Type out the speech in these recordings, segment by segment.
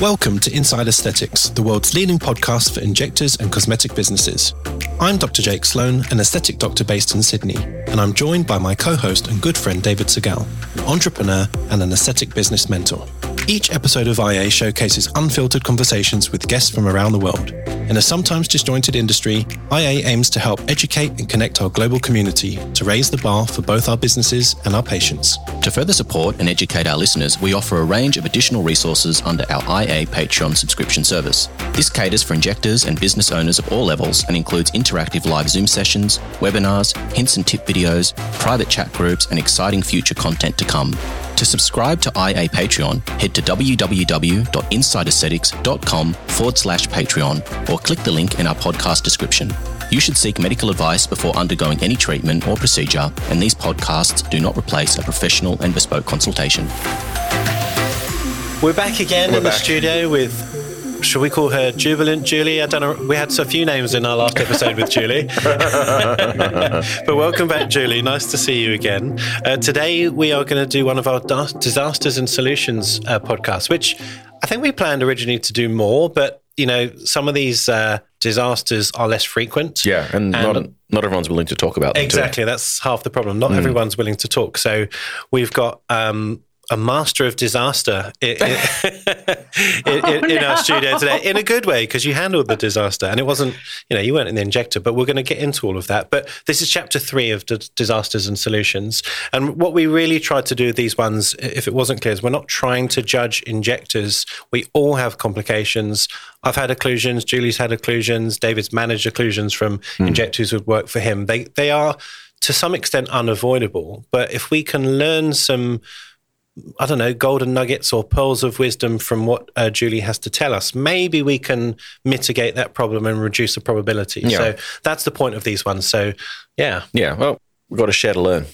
Welcome to Inside Aesthetics, the world's leading podcast for injectors and cosmetic businesses. I'm Dr. Jake Sloan, an aesthetic doctor based in Sydney, and I'm joined by my co-host and good friend David Segal, an entrepreneur and an aesthetic business mentor. Each episode of IA showcases unfiltered conversations with guests from around the world. In a sometimes disjointed industry, IA aims to help educate and connect our global community to raise the bar for both our businesses and our patients. To further support and educate our listeners, we offer a range of additional resources under our IA Patreon subscription service. This caters for injectors and business owners of all levels and includes interactive live Zoom sessions, webinars, hints and tip videos, private chat groups, and exciting future content to come. To subscribe to IA Patreon, head to www.insideaesthetics.com/Patreon or click the link in our podcast description. You should seek medical advice before undergoing any treatment or procedure, and these podcasts do not replace a professional and bespoke consultation. We're back again in the studio with... Should we call her Jubilant Julie? I don't know. We had a few names in our last episode with Julie. But welcome back, Julie. Nice to see you again. Today, we are going to do one of our Disasters and Solutions podcasts, which I think we planned originally to do more, but, you know, some of these disasters are less frequent. Yeah, and not everyone's willing to talk about them. Exactly. Too. That's half the problem. Not everyone's willing to talk. So we've got... a master of disaster in our studio today, in a good way, because you handled the disaster and it wasn't, you know, you weren't in the injector, but we're going to get into all of that. But this is chapter 3 of Disasters and Solutions. And what we really tried to do with these ones, if it wasn't clear, is we're not trying to judge injectors. We all have complications. I've had occlusions, Julie's had occlusions, David's managed occlusions from injectors who've worked for him. They are to some extent unavoidable, but if we can learn some... I don't know, golden nuggets or pearls of wisdom from what Julie has to tell us. Maybe we can mitigate that problem and reduce the probability. Yeah. So that's the point of these ones. So, yeah. Yeah, well, we've got to share to learn.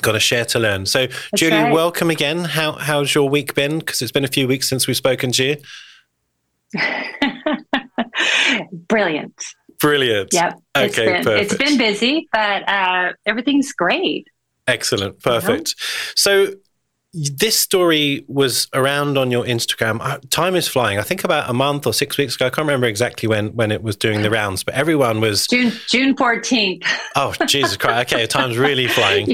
Got to share to learn. So, that's Julie, right. Welcome again. How's your week been? Because it's been a few weeks since we've spoken to you. Brilliant. Yep. Okay, perfect. It's been busy, but everything's great. Excellent. Perfect. Yeah. So... this story was around on your Instagram. Time is flying. I think about a month or 6 weeks ago. I can't remember exactly when it was doing the rounds, but everyone was... June 14th. Oh, Jesus Christ. Okay, time's really flying.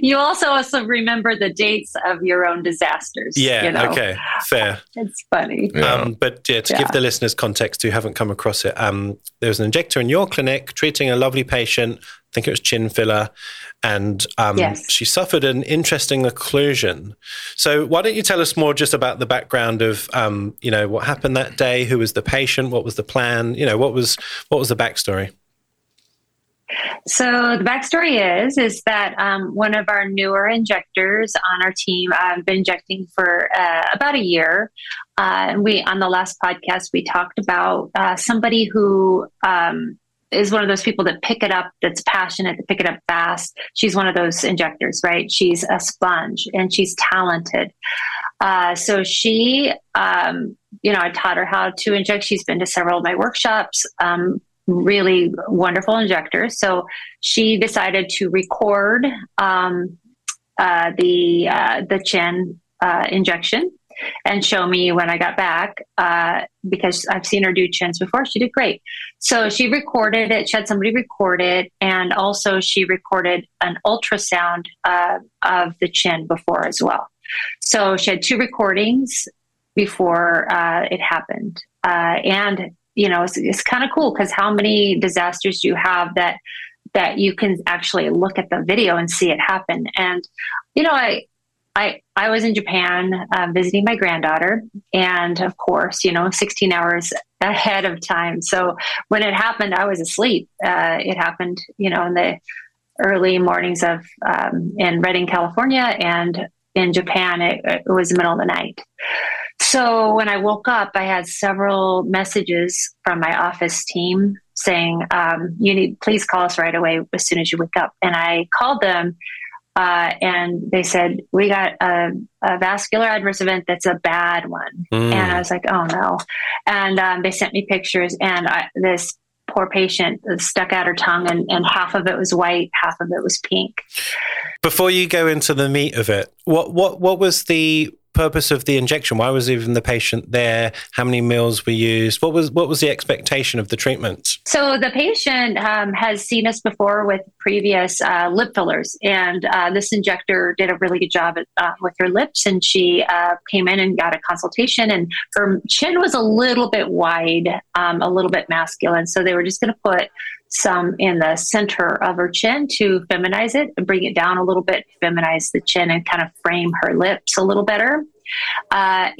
You also remember the dates of your own disasters. Yeah, you know? Okay, fair. It's funny. Yeah. But to give the listeners context who haven't come across it, there was an injector in your clinic treating a lovely patient... I think it was chin filler, and she suffered an interesting occlusion. So why don't you tell us more just about the background of, you know, what happened that day, who was the patient, what was the plan, you know, what was the backstory? So the backstory is that one of our newer injectors on our team, I've been injecting for about a year. And we, on the last podcast, we talked about somebody who... is one of those people that pick it up, that's passionate, that pick it up fast. She's one of those injectors, right? She's a sponge and she's talented. So she, you know, I taught her how to inject. She's been to several of my workshops, really wonderful injectors. So she decided to record the chin injection and show me when I got back, because I've seen her do chins before. She did great. So she recorded it. She had somebody record it. And also she recorded an ultrasound of the chin before as well. So she had two recordings before it happened. And, you know, it's kind of cool because how many disasters do you have that you can actually look at the video and see it happen? And, you know, I was in Japan visiting my granddaughter, and of course, you know, 16 hours ahead of time. So when it happened, I was asleep. It happened, you know, in the early mornings of in Redding, California, and in Japan, it was the middle of the night. So when I woke up, I had several messages from my office team saying, please call us right away as soon as you wake up." And I called them. And they said, we got a vascular adverse event that's a bad one. And I was like, oh, no. And they sent me pictures, and this poor patient stuck out her tongue, and half of it was white, half of it was pink. Before you go into the meat of it, what was the purpose of the injection? Why was even the patient there? How many mils were used? What was the expectation of the treatment? So the patient has seen us before with previous lip fillers, and this injector did a really good job with her lips, and she came in and got a consultation, and her chin was a little bit wide, a little bit masculine, so they were just going to put some in the center of her chin to feminize it and bring it down a little bit, feminize the chin and kind of frame her lips a little better. So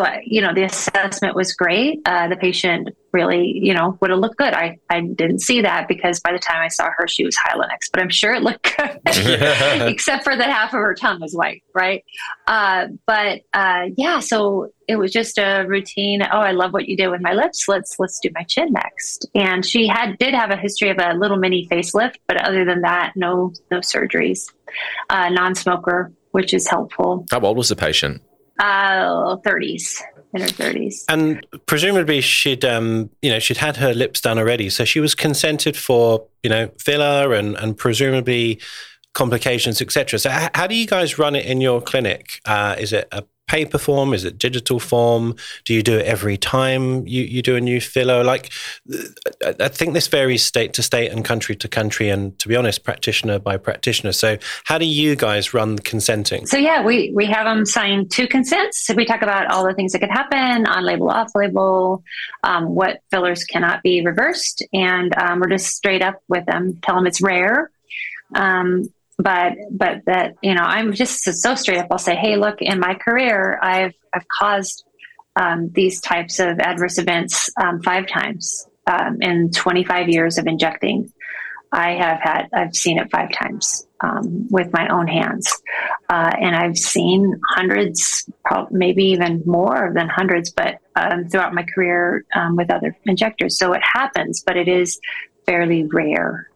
the assessment was great. The patient really, would have looked good. I didn't see that because by the time I saw her, she was Hylenex, but I'm sure it looked good, except for that half of her tongue was white, right? So it was just a routine. Oh, I love what you did with my lips. Let's do my chin next. And she did have a history of a little mini facelift, but other than that, no surgeries. Non-smoker, which is helpful. How old was the patient? 30s, in her 30s. And presumably she'd had her lips done already. So she was consented for, filler and presumably complications, etc. So how do you guys run it in your clinic? Is it a paper form? Is it digital form? Do you do it every time you do a new filler? Like, I think this varies state to state and country to country, and to be honest, practitioner by practitioner. So how do you guys run the consenting? So yeah, we have them sign two consents. So we talk about all the things that could happen, on-label, off-label, what fillers cannot be reversed. And we're just straight up with them, tell them it's rare. But that, I'm just so straight up. I'll say, hey, look, in my career, I've caused these types of adverse events 5 times in 25 years of injecting. I've seen it 5 times with my own hands. And I've seen hundreds, maybe even more than hundreds, but throughout my career with other injectors. So it happens, but it is fairly rare.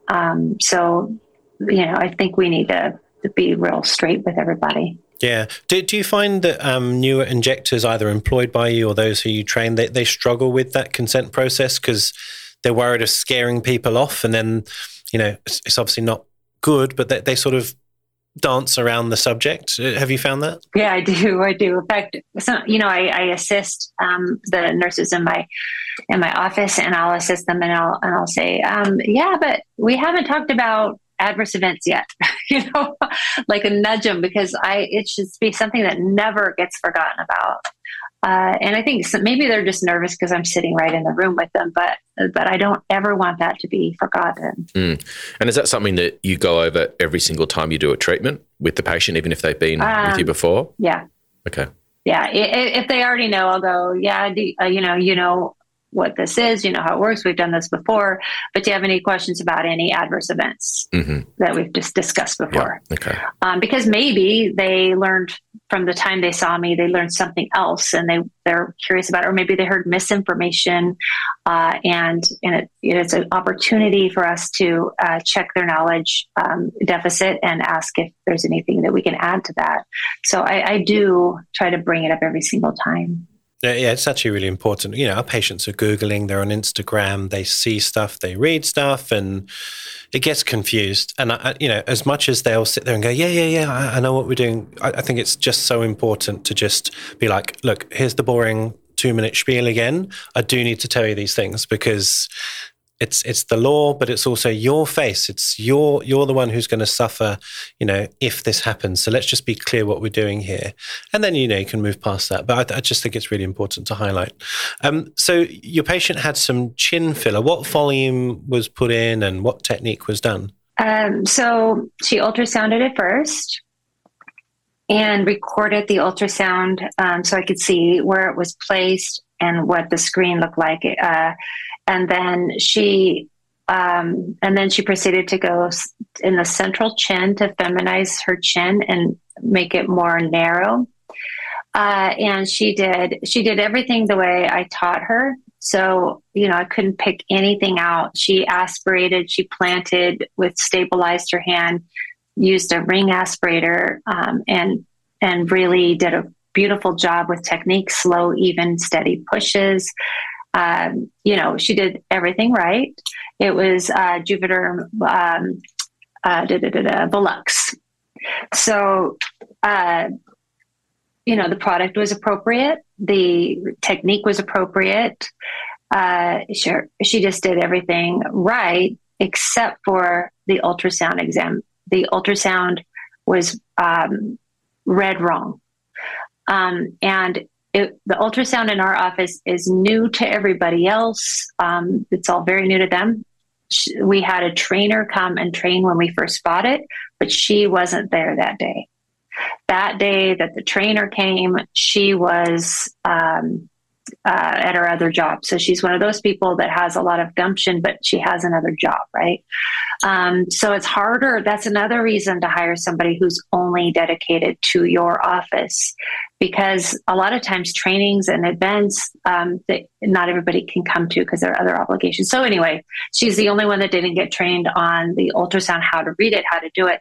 I think we need to be real straight with everybody. Yeah. Do you find that newer injectors, either employed by you or those who you train, they struggle with that consent process because they're worried of scaring people off? And then, it's obviously not good, but they sort of dance around the subject. Have you found that? Yeah, I do. In fact, I assist the nurses in my office, and I'll assist them, and I'll say, yeah, but we haven't talked about adverse events yet, like a nudge them, because it should be something that never gets forgotten about. And I think maybe they're just nervous because I'm sitting right in the room with them, but I don't ever want that to be forgotten. Mm. And is that something that you go over every single time you do a treatment with the patient, even if they've been with you before? Yeah. Okay. Yeah. If they already know, I'll go, yeah, what this is, how it works. We've done this before, but do you have any questions about any adverse events that we've just discussed before? Yeah. Okay. Because maybe they learned from the time they saw me, they learned something else and they're curious about it, or maybe they heard misinformation. And it's an opportunity for us to check their knowledge deficit and ask if there's anything that we can add to that. So I do try to bring it up every single time. Yeah, it's actually really important. Our patients are Googling, they're on Instagram, they see stuff, they read stuff, and it gets confused. And, as much as they'll sit there and go, yeah, I know what we're doing, I think it's just so important to just be like, look, here's the boring 2-minute spiel again. I do need to tell you these things because it's the law, but it's also your face. It's you're the one who's going to suffer, if this happens. So let's just be clear what we're doing here. And then, you can move past that. But I just think it's really important to highlight. So your patient had some chin filler. What volume was put in and what technique was done? So she ultrasounded it first and recorded the ultrasound so I could see where it was placed and what the screen looked like. And then she proceeded to go in the central chin to feminize her chin and make it more narrow. And she did everything the way I taught her. So, I couldn't pick anything out. She aspirated, she planted with stabilized her hand, used a ring aspirator, and really did a beautiful job with technique, slow, even, steady pushes. She did everything right. It was Jupiter Volux. So you know, the product was appropriate. The technique was appropriate. Sure. She just did everything right, except for the ultrasound exam. The ultrasound was read wrong. And the ultrasound in our office is new to everybody else. It's all very new to them. We had a trainer come and train when we first bought it, but she wasn't there that day. That day that the trainer came, she was at her other job. So she's one of those people that has a lot of gumption, but she has another job, right? So it's harder. That's another reason to hire somebody who's only dedicated to your office, because a lot of times trainings and events that not everybody can come to because there are other obligations. So anyway, she's the only one that didn't get trained on the ultrasound, how to read it, how to do it.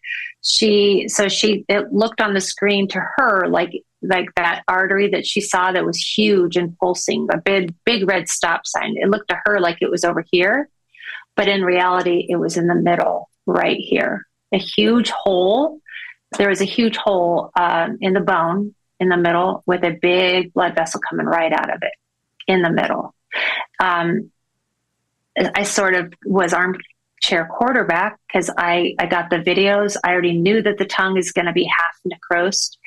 It looked on the screen to her like that artery that she saw that was huge and pulsing, a big red stop sign. It looked to her like it was over here, but in reality, it was in the middle right here, a huge hole. There was a huge hole in the bone in the middle with a big blood vessel coming right out of it in the middle. I sort of was armchair quarterback because I got the videos. I already knew that the tongue is going to be half necrosed.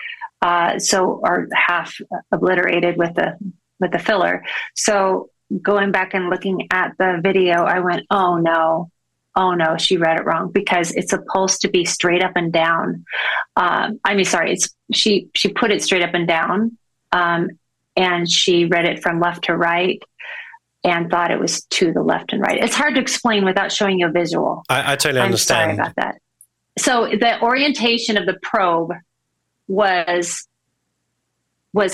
Or half obliterated with the filler. So going back and looking at the video, I went, oh no, she read it wrong, because it's supposed to be straight up and down. She put it straight up and down, and she read it from left to right and thought it was to the left and right. It's hard to explain without showing you a visual. I totally understand. I'm sorry about that. So the orientation of the probe was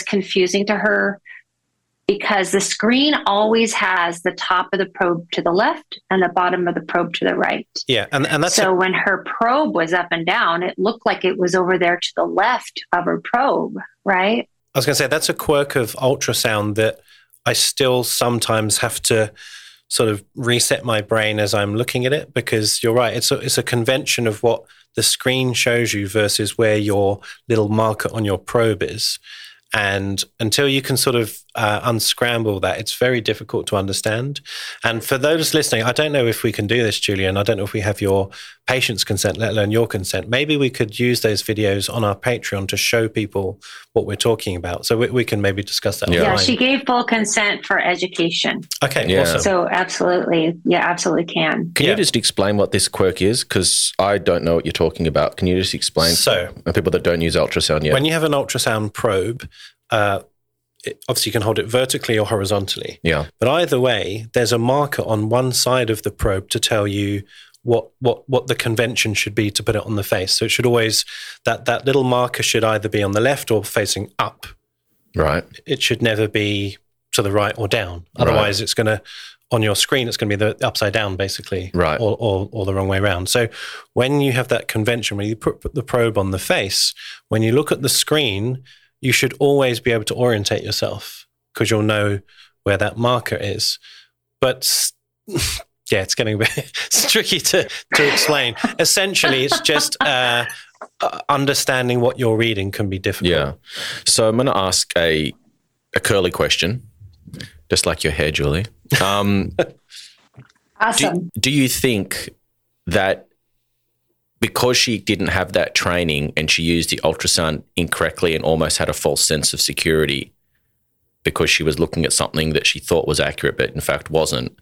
confusing to her, because the screen always has the top of the probe to the left and the bottom of the probe to the right. Yeah, and that's so when her probe was up and down, it looked like it was over there to the left of her probe, right? I was going to say, that's a quirk of ultrasound that I still sometimes have to sort of reset my brain as I'm looking at it, because you're right, it's a convention of what the screen shows you versus where your little marker on your probe is. And until you can sort of unscramble that, it's very difficult to understand. And for those listening, I don't know if we can do this, Julian. I don't know if we have your patient's consent, let alone your consent. Maybe we could use those videos on our Patreon to show people what we're talking about. So we can maybe discuss that. Yeah, she gave full consent for education. Okay, yeah. Awesome. So absolutely. Yeah, absolutely can. Can you just explain what this quirk is? Because I don't know what you're talking about. Can you just explain for people that don't use ultrasound yet? When you have an ultrasound probe, obviously you can hold it vertically or horizontally. Yeah. But either way, there's a marker on one side of the probe to tell you what the convention should be to put it on the face. So it should always, that little marker should either be on the left or facing up. Right. It should never be to the right or down. Otherwise, it's going to, on your screen, it's going to be the upside down, basically. Right. Or the wrong way around. So when you have that convention, when you put the probe on the face, when you look at the screen, you should always be able to orientate yourself, because you'll know where that marker is. But yeah, it's getting a bit it's tricky to explain. Essentially, it's just understanding what you're reading can be difficult. Yeah. So I'm going to ask a curly question, just like your hair, Julie. Awesome. Do you think that because she didn't have that training and she used the ultrasound incorrectly and almost had a false sense of security because she was looking at something that she thought was accurate but in fact wasn't,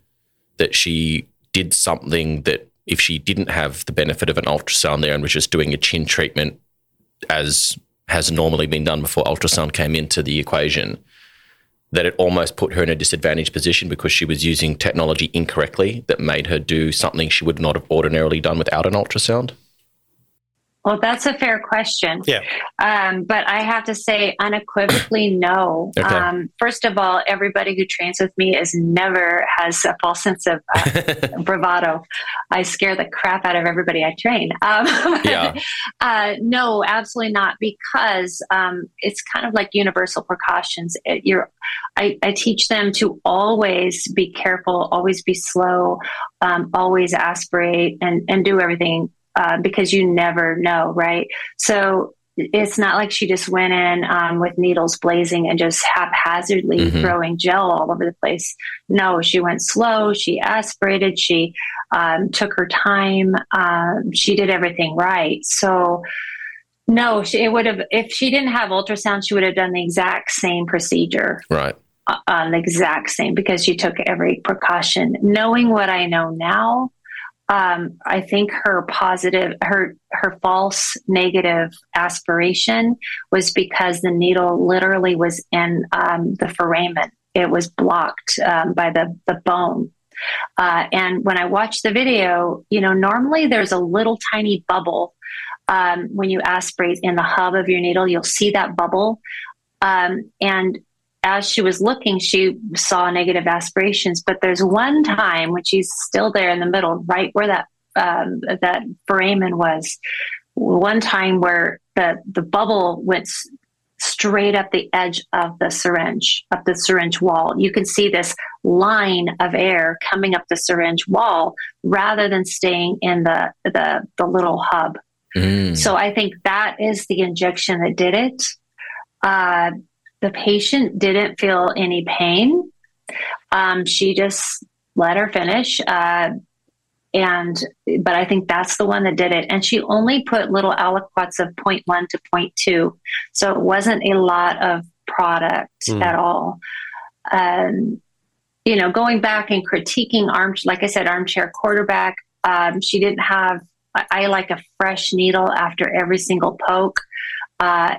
that she did something that if she didn't have the benefit of an ultrasound there and was just doing a chin treatment as has normally been done before ultrasound came into the equation, that it almost put her in a disadvantaged position because she was using technology incorrectly that made her do something she would not have ordinarily done without an ultrasound? Well, that's a fair question. Yeah. But I have to say unequivocally no. Okay. First of all, everybody who trains with me has a false sense of bravado. I scare the crap out of everybody I train. No, absolutely not, because it's kind of like universal precautions. I teach them to always be careful, always be slow, always aspirate and do everything because you never know, right? So it's not like she just went in with needles blazing and just haphazardly throwing gel all over the place. No, she went slow. She aspirated. She took her time. She did everything right. So no, it would have, if she didn't have ultrasound, she would have done the exact same procedure. Right. The exact same, because she took every precaution. Knowing what I know now, I think her false negative aspiration was because the needle literally was in the foramen. It was blocked by the bone. And when I watched the video, normally there's a little tiny bubble. When you aspirate in the hub of your needle, you'll see that bubble. And as she was looking, she saw negative aspirations, but there's one time when she's still there in the middle, right where that foramen was, one time where the bubble went straight up the edge of the syringe, up the syringe wall. You can see this line of air coming up the syringe wall rather than staying in the little hub. Mm. So I think that is the injection that did it. The patient didn't feel any pain. She just let her finish. But I think that's the one that did it. And she only put little aliquots of 0.1 to 0.2. So it wasn't a lot of product at all. Going back and critiquing armchair quarterback, she didn't have, I like a fresh needle after every single poke. The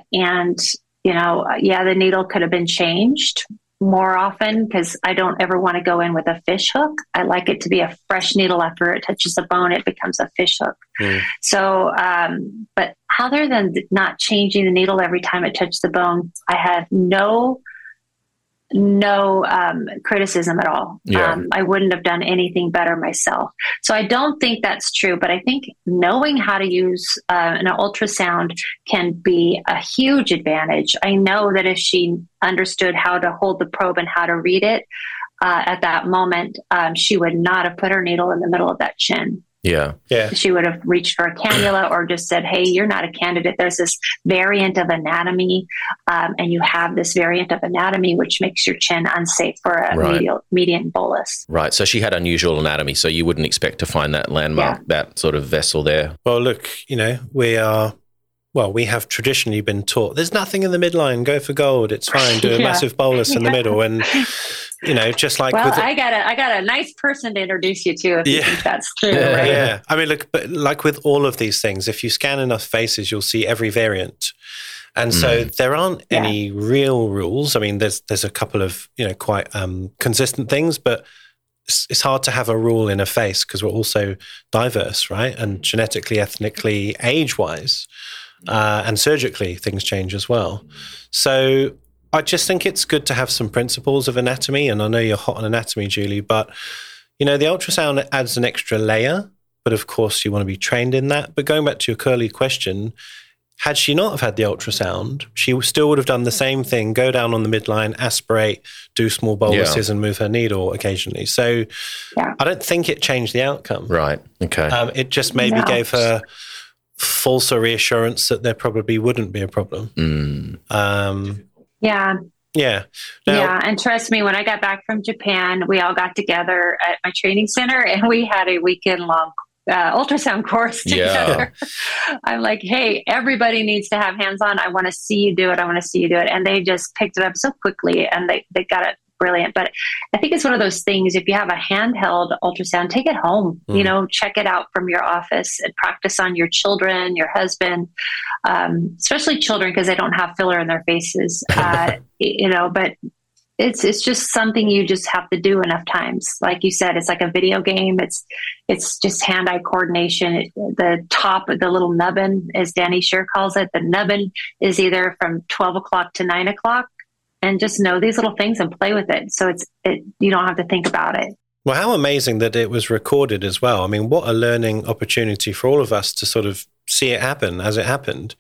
needle could have been changed more often, because I don't ever want to go in with a fish hook. I like it to be a fresh needle. After it touches the bone, it becomes a fish hook. Mm. So, but other than not changing the needle every time it touched the bone, I had no criticism at all. Yeah. I wouldn't have done anything better myself. So I don't think that's true, but I think knowing how to use an ultrasound can be a huge advantage. I know that if she understood how to hold the probe and how to read it at that moment, she would not have put her needle in the middle of that chin. Yeah. She would have reached for a cannula or just said, hey, you're not a candidate. There's this variant of anatomy, and you have this variant of anatomy, which makes your chin unsafe for a median bolus. Right. So she had unusual anatomy. So you wouldn't expect to find that landmark, that sort of vessel there. Well, look, we have traditionally been taught there's nothing in the midline, go for gold. It's fine. Do a massive bolus in the middle. And, just like... Well, I got a nice person to introduce you to if you think that's true. Right? Yeah. I mean, look, but like with all of these things, if you scan enough faces, you'll see every variant. And so there aren't any real rules. I mean, there's a couple of, quite consistent things, but it's hard to have a rule in a face because we're also diverse, right? And genetically, ethnically, age-wise, and surgically, things change as well. So I just think it's good to have some principles of anatomy, and I know you're hot on anatomy, Julie, but, the ultrasound adds an extra layer, but of course you want to be trained in that. But going back to your curly question, had she not have had the ultrasound, she still would have done the same thing, go down on the midline, aspirate, do small boluses and move her needle occasionally. So I don't think it changed the outcome. Right, okay. It just maybe gave her false reassurance that there probably wouldn't be a problem. Mm. And trust me, when I got back from Japan, we all got together at my training center and we had a weekend-long ultrasound course together. Yeah. I'm like, hey, everybody needs to have hands-on. I want to see you do it. And they just picked it up so quickly and they got it brilliant. But I think it's one of those things, if you have a handheld ultrasound, take it home, check it out from your office and practice on your children, your husband, especially children, because they don't have filler in their faces, but it's just something you just have to do enough times. Like you said, it's like a video game. It's just hand-eye coordination. The top, the little nubbin, as Danny Sher calls it, the nubbin is either from 12 o'clock to 9 o'clock. And just know these little things and play with it. So you don't have to think about it. Well, how amazing that it was recorded as well. I mean, what a learning opportunity for all of us to sort of see it happen as it happened.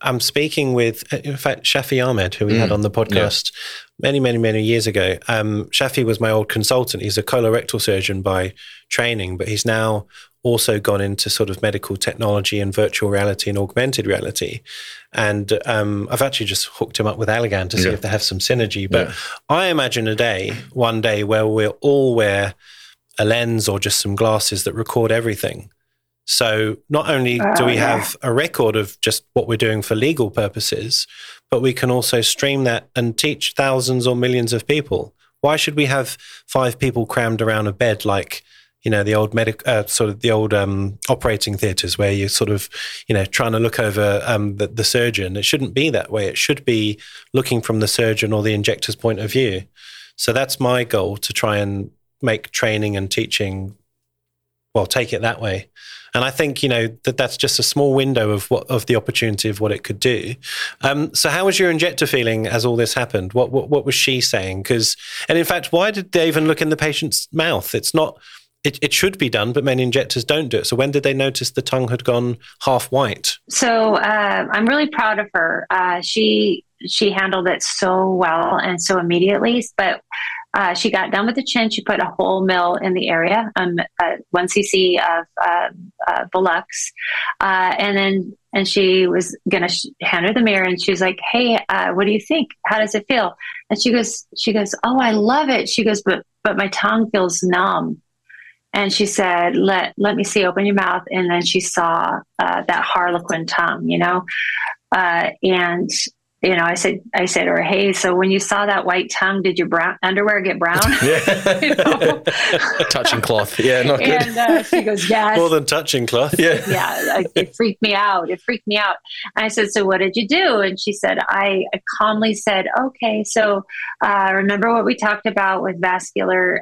I'm speaking with, in fact, Shafi Ahmed, who we had on the podcast many years ago. Shafi was my old consultant. He's a colorectal surgeon by training, but he's now also gone into sort of medical technology and virtual reality and augmented reality. And I've actually just hooked him up with Allegan to see if they have some synergy. But I imagine one day where we'll all wear a lens or just some glasses that record everything. So not only do we have a record of just what we're doing for legal purposes, but we can also stream that and teach thousands or millions of people. Why should we have 5 people crammed around a bed like, you know, the old operating theatres where you're sort of, you know, trying to look over the surgeon? It shouldn't be that way. It should be looking from the surgeon or the injector's point of view. So that's my goal, to try and make training and teaching, well, take it that way. And I think, you know, that's just a small window of the opportunity of what it could do. So how was your injector feeling as all this happened? What was she saying? And in fact, why did they even look in the patient's mouth? It should be done, but many injectors don't do it. So when did they notice the tongue had gone half white? So I'm really proud of her. She handled it so well and so immediately, but she got done with the chin. She put a whole mil in the area, 1 cc of Volux, and she was gonna hand her the mirror, and she was like, "Hey, what do you think? How does it feel?" And she goes, "Oh, I love it." She goes, "But my tongue feels numb." And she said, "Let me see. Open your mouth." And then she saw that Harlequin tongue, you know, and. You know, I said to her, "Hey, so when you saw that white tongue, did your underwear get brown?" You know? Touching cloth. Yeah, not good. And she goes, "Yes." More than touching cloth. Yeah. Yeah, it freaked me out. And I said, "So what did you do?" And she said, I calmly said, "Okay, so remember what we talked about with vascular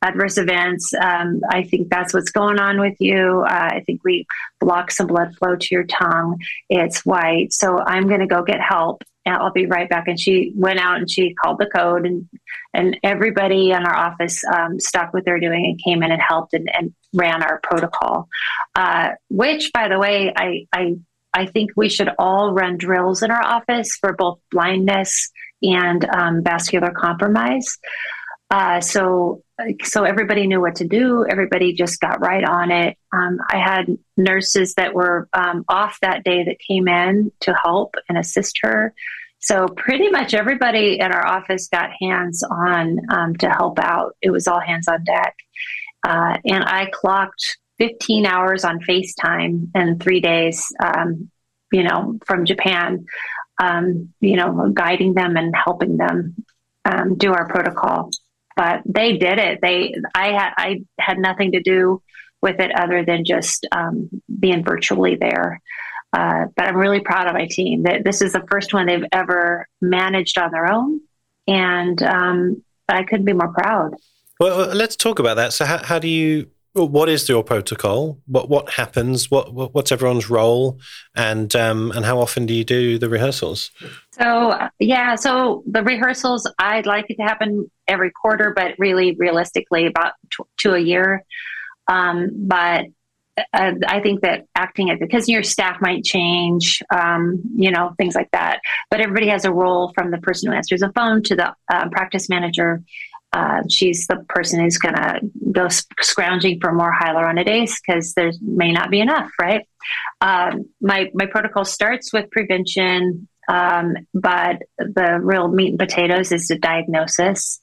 adverse events. I think that's what's going on with you. I think we block some blood flow to your tongue. It's white. So I'm going to go get help and I'll be right back." And she went out and she called the code, and everybody in our office stopped what they're doing and came in and helped and ran our protocol, which, by the way, I think we should all run drills in our office for both blindness and vascular compromise. So everybody knew what to do. Everybody just got right on it. I had nurses that were off that day that came in to help and assist her. So pretty much everybody in our office got hands on to help out. It was all hands on deck. And I clocked 15 hours on FaceTime in 3 days, you know, from Japan, you know, guiding them and helping them do our protocol. But they did it. I had nothing to do with it other than just being virtually there. But I'm really proud of my team. This is the first one they've ever managed on their own, and I couldn't be more proud. Well, let's talk about that. So, how do you? What is your protocol? What happens? What's everyone's role? And how often do you do the rehearsals? So the rehearsals, I'd like it to happen every quarter, but really realistically about 2 a year. But I think that because your staff might change, you know, things like that. But everybody has a role, from the person who answers the phone to the practice manager. She's the person who's going to go scrounging for more hyaluronidase because there may not be enough, right? My protocol starts with prevention, but the real meat and potatoes is the diagnosis,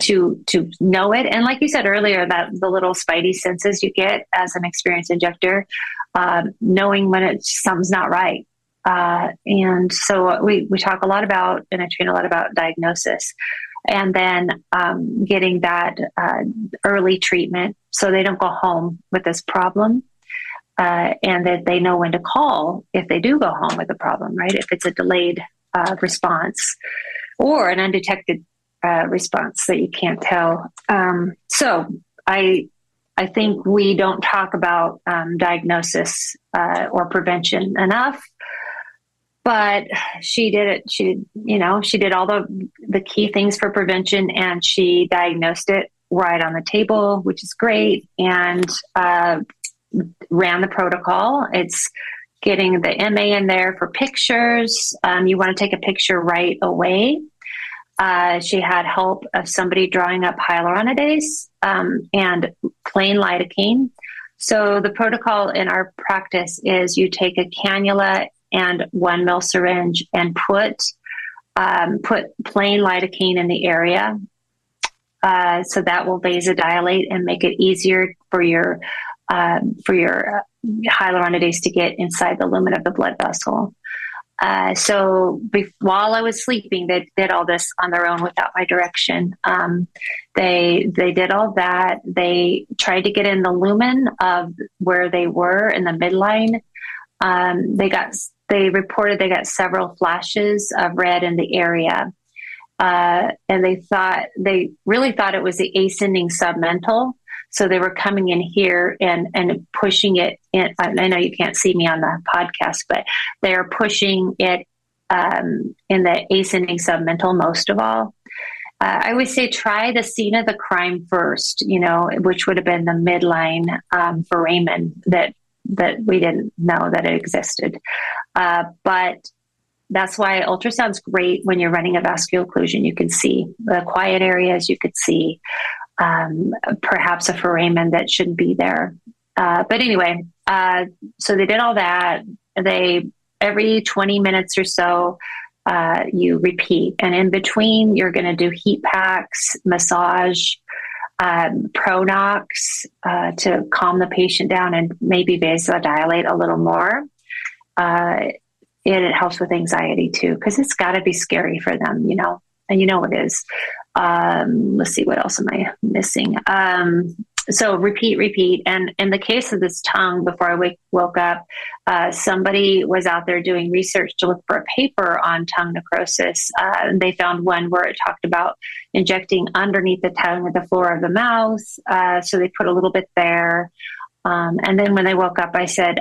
to know it. And like you said earlier, that the little spidey senses you get as an experienced injector, knowing when something's not right. And so we talk a lot about, and I train a lot about, diagnosis. And then getting that early treatment so they don't go home with this problem, and that they know when to call if they do go home with a problem, right? If it's a delayed response or an undetected response that you can't tell. So I think we don't talk about diagnosis or prevention enough. But she did it. She did all the key things for prevention, and she diagnosed it right on the table, which is great. And ran the protocol. It's getting the MA in there for pictures. You want to take a picture right away. She had help of somebody drawing up hyaluronidase and plain lidocaine. So the protocol in our practice is you take a cannula and 1 mL syringe and put plain lidocaine in the area. So that will vasodilate and make it easier for your hyaluronidase to get inside the lumen of the blood vessel. While I was sleeping, they did all this on their own without my direction. They did all that. They tried to get in the lumen of where they were in the midline. They reported they got several flashes of red in the area. And they really thought it was the ascending submental. So they were coming in here and pushing it in. I know you can't see me on the podcast, but they are pushing it in the ascending submental most of all. I always say try the scene of the crime first, which would have been the midline for Raymond that we didn't know that it existed. But that's why ultrasound's great when you're running a vascular occlusion. You can see the quiet areas. You could see perhaps a foramen that shouldn't be there. So they did all that. They, every 20 minutes or so, you repeat. And in between, you're going to do heat packs, massage, Pronox to calm the patient down and maybe vasodilate a little more. And it helps with anxiety too, because it's got to be scary for them, and it is. Let's see, what else am I missing? So repeat. And in the case of this tongue, before I woke up, somebody was out there doing research to look for a paper on tongue necrosis. And they found one where it talked about injecting underneath the tongue at the floor of the mouth. So they put a little bit there. And then when they woke up, I said,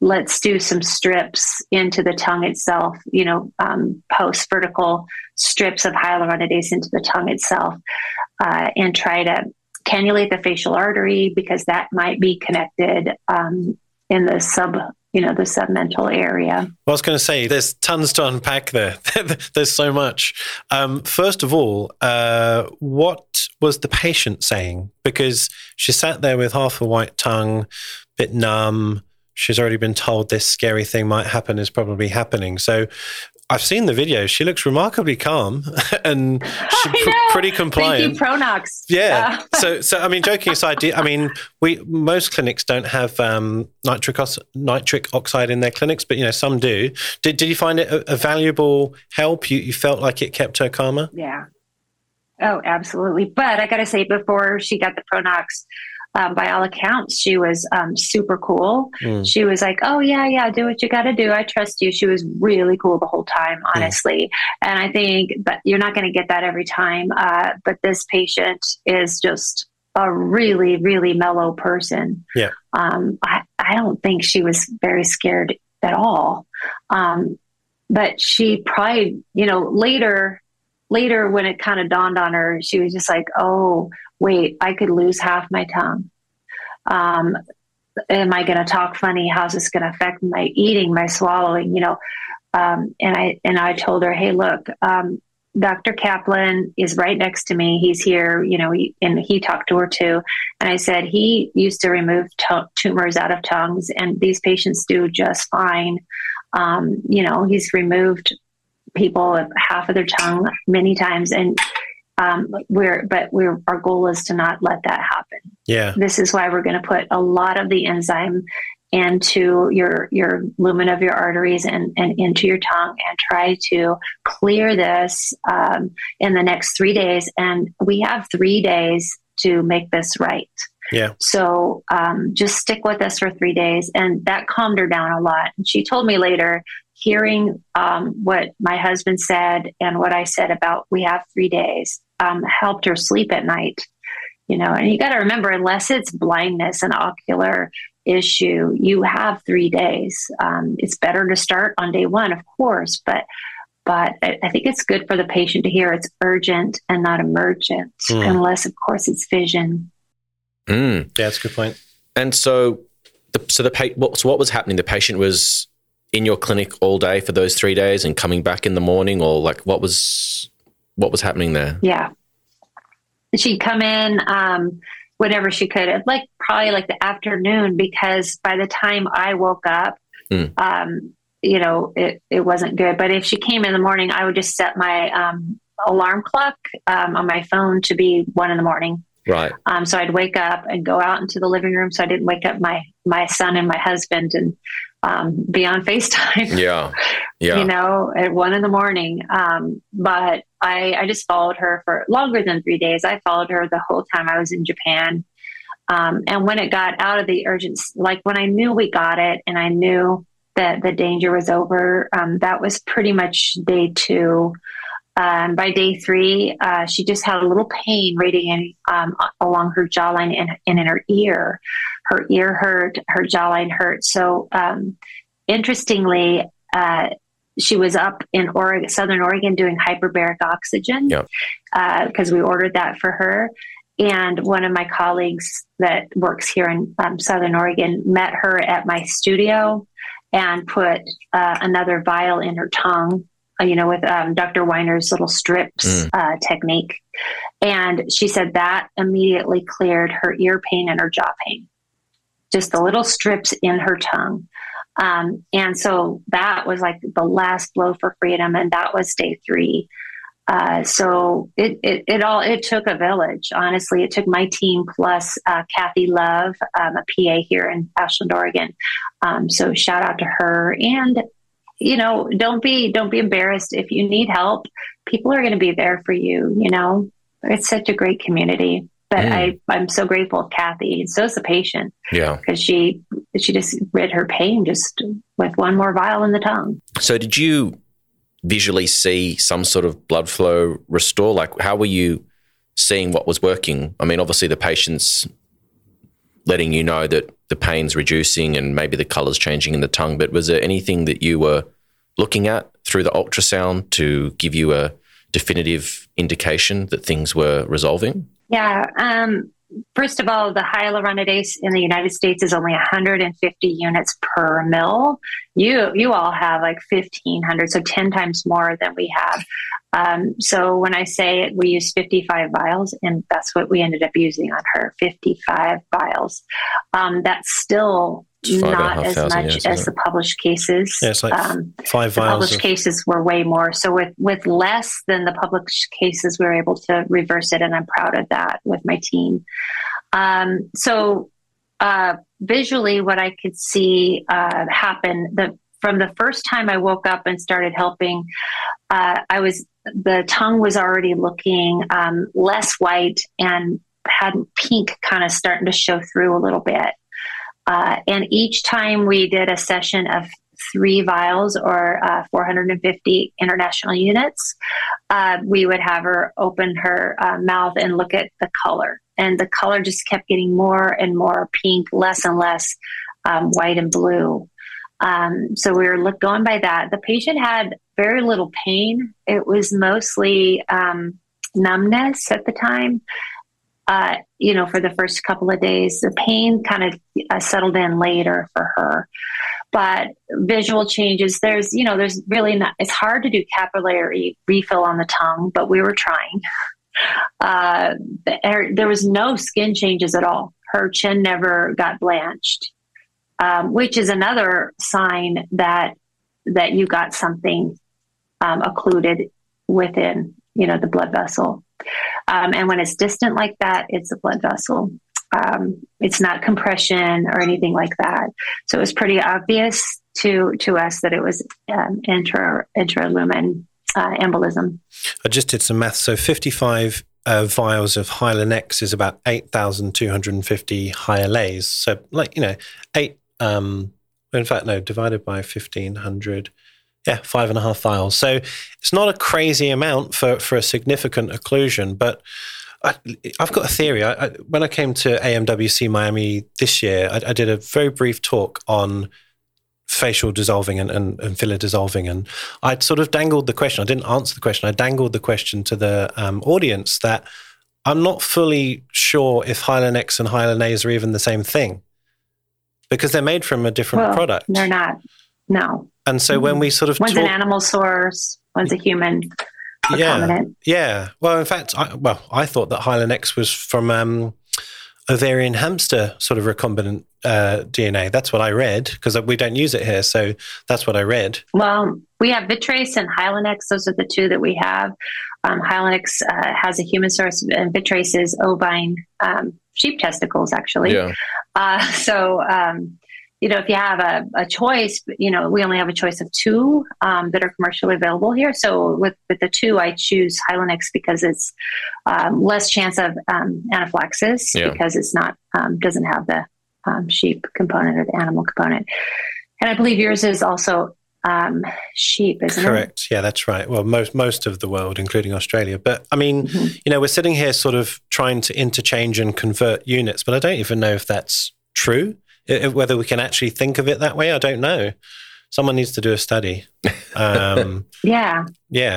let's do some strips into the tongue itself, post vertical strips of hyaluronidase into the tongue itself, and try to cannulate the facial artery because that might be connected, in the the submental area. I was going to say, there's tons to unpack there. There's so much. First of all, what was the patient saying? Because she sat there with half a white tongue, bit numb. She's already been told this scary thing might happen is probably happening. So I've seen the video. She looks remarkably calm and she's pretty compliant. Thank you, Pronox. Yeah. So I mean, joking aside, most clinics don't have nitric oxide in their clinics, but some do. Did you find it a valuable help? You felt like it kept her calmer? Yeah. Oh, absolutely. But I got to say, before she got the Pronox, by all accounts, she was super cool. Mm. She was like, oh, yeah, do what you got to do. I trust you. She was really cool the whole time, honestly. Mm. And I think that you're not going to get that every time. But this patient is just a really, really mellow person. Yeah. I don't think she was very scared at all. But she probably, later when it kind of dawned on her, she was just like, oh, wait, I could lose half my tongue. Am I going to talk funny? How's this going to affect my eating, my swallowing? And I told her, hey, look, Dr. Kaplan is right next to me. He's here, and he talked to her too. And I said, he used to remove tumors out of tongues and these patients do just fine. He's removed people of half of their tongue many times. And, our goal is to not let that happen. Yeah. This is why we're going to put a lot of the enzyme into your lumen of your arteries and into your tongue and try to clear this, in the next 3 days. And we have 3 days to make this right. Yeah. So, just stick with us for 3 days. And that calmed her down a lot. And she told me later, hearing what my husband said and what I said about we have 3 days helped her sleep at night, and you got to remember, unless it's blindness, an ocular issue, you have 3 days. It's better to start on day one, of course, but I think it's good for the patient to hear it's urgent and not emergent, unless, of course, it's vision. Yeah, that's a good point. And so So what was happening? The patient was in your clinic all day for those 3 days and coming back in the morning, or like what was happening there? Yeah. She'd come in whenever she could, like probably like the afternoon, because by the time I woke up, it wasn't good. But if she came in the morning, I would just set my alarm clock on my phone to be 1 a.m. Right. So I'd wake up and go out into the living room, so I didn't wake up my son and my husband and be on FaceTime. Yeah. At 1 a.m. But I just followed her for longer than 3 days. I followed her the whole time I was in Japan. And when it got out of the urgent, like when I knew we got it and I knew that the danger was over, that was pretty much day 2. And by day 3, she just had a little pain radiating along her jawline and in her ear. Her ear hurt, her jawline hurt. So interestingly, she was up in Oregon, Southern Oregon, doing hyperbaric oxygen because we ordered that for her. And one of my colleagues that works here in Southern Oregon met her at my studio and put another vial in her tongue, with Dr. Weiner's little strips technique. And she said that immediately cleared her ear pain and her jaw pain, just the little strips in her tongue. And so that was like the last blow for freedom. And that was day 3. So it took a village. Honestly, it took my team plus Kathy Love, a PA here in Ashland, Oregon. So shout out to her. And don't be embarrassed. If you need help, people are going to be there for you. It's such a great community. But I'm so grateful to Kathy, and so is the patient. Yeah, because she just rid her pain just with one more vial in the tongue. So did you visually see some sort of blood flow restore? Like, how were you seeing what was working? I mean, obviously the patient's letting you know that the pain's reducing and maybe the color's changing in the tongue, but was there anything that you were looking at through the ultrasound to give you a definitive indication that things were resolving? Yeah. First of all, the hyaluronidase in the United States is only 150 units per mil. You all have like 1,500, so 10 times more than we have. So when I say it, we use 55 vials, and that's what we ended up using on her, 55 vials. That's still not as much as the published cases. Yeah, it's like 5 vials. The published cases were way more. So with less than the published cases, we were able to reverse it, and I'm proud of that with my team. So visually, what I could see happen, from the first time I woke up and started helping, the tongue was already looking less white and had pink kind of starting to show through a little bit. And each time we did a session of 3 vials or 450 international units, we would have her open her mouth and look at the color. And the color just kept getting more and more pink, less and less white and blue. So we were going by that. The patient had very little pain. It was mostly numbness at the time. For the first couple of days, the pain kind of settled in later for her. But visual changes, there's really not, it's hard to do capillary refill on the tongue, but we were trying. There was no skin changes at all. Her chin never got blanched, which is another sign that you got something occluded within, the blood vessel. And when it's distant like that, it's a blood vessel. It's not compression or anything like that. So it was pretty obvious to us that it was intralumen embolism. I just did some math. So 55 vials of Hylenex is about 8,250 Hyalase. So like, 8, in fact, no, divided by 1,500. Yeah, 5.5 vials. So it's not a crazy amount for a significant occlusion, but I've got a theory. When I came to AMWC Miami this year, I did a very brief talk on facial dissolving and filler dissolving, and I'd sort of dangled the question. I didn't answer the question. I dangled the question to the audience that I'm not fully sure if Hylenex and Hyalase are even the same thing. because they're made from a different product. They're not. No. And so when we sort of one's an animal source, one's a human. Yeah. Well, in fact, I thought that Hylenex was from ovarian hamster sort of recombinant DNA. That's what I read, because we don't use it here. So that's what I read. Well, we have Vitrase and Hylenex. Those are the two that we have. Hylenex has a human source, and Vitrase is ovine sheep testicles, actually. Yeah. You know, if you have a choice, you know, we only have a choice of two that are commercially available here. So with the two, I choose Hylenex because it's less chance of anaphylaxis because it's not doesn't have the sheep component or the animal component. And I believe yours is also sheep, isn't it? Correct. Yeah, that's right. Well, most of the world, including Australia. But I mean, you know, we're sitting here sort of trying to interchange and convert units, but I don't even know if that's true. Whether we can actually think of it that way, I don't know. Someone needs to do a study. Yeah,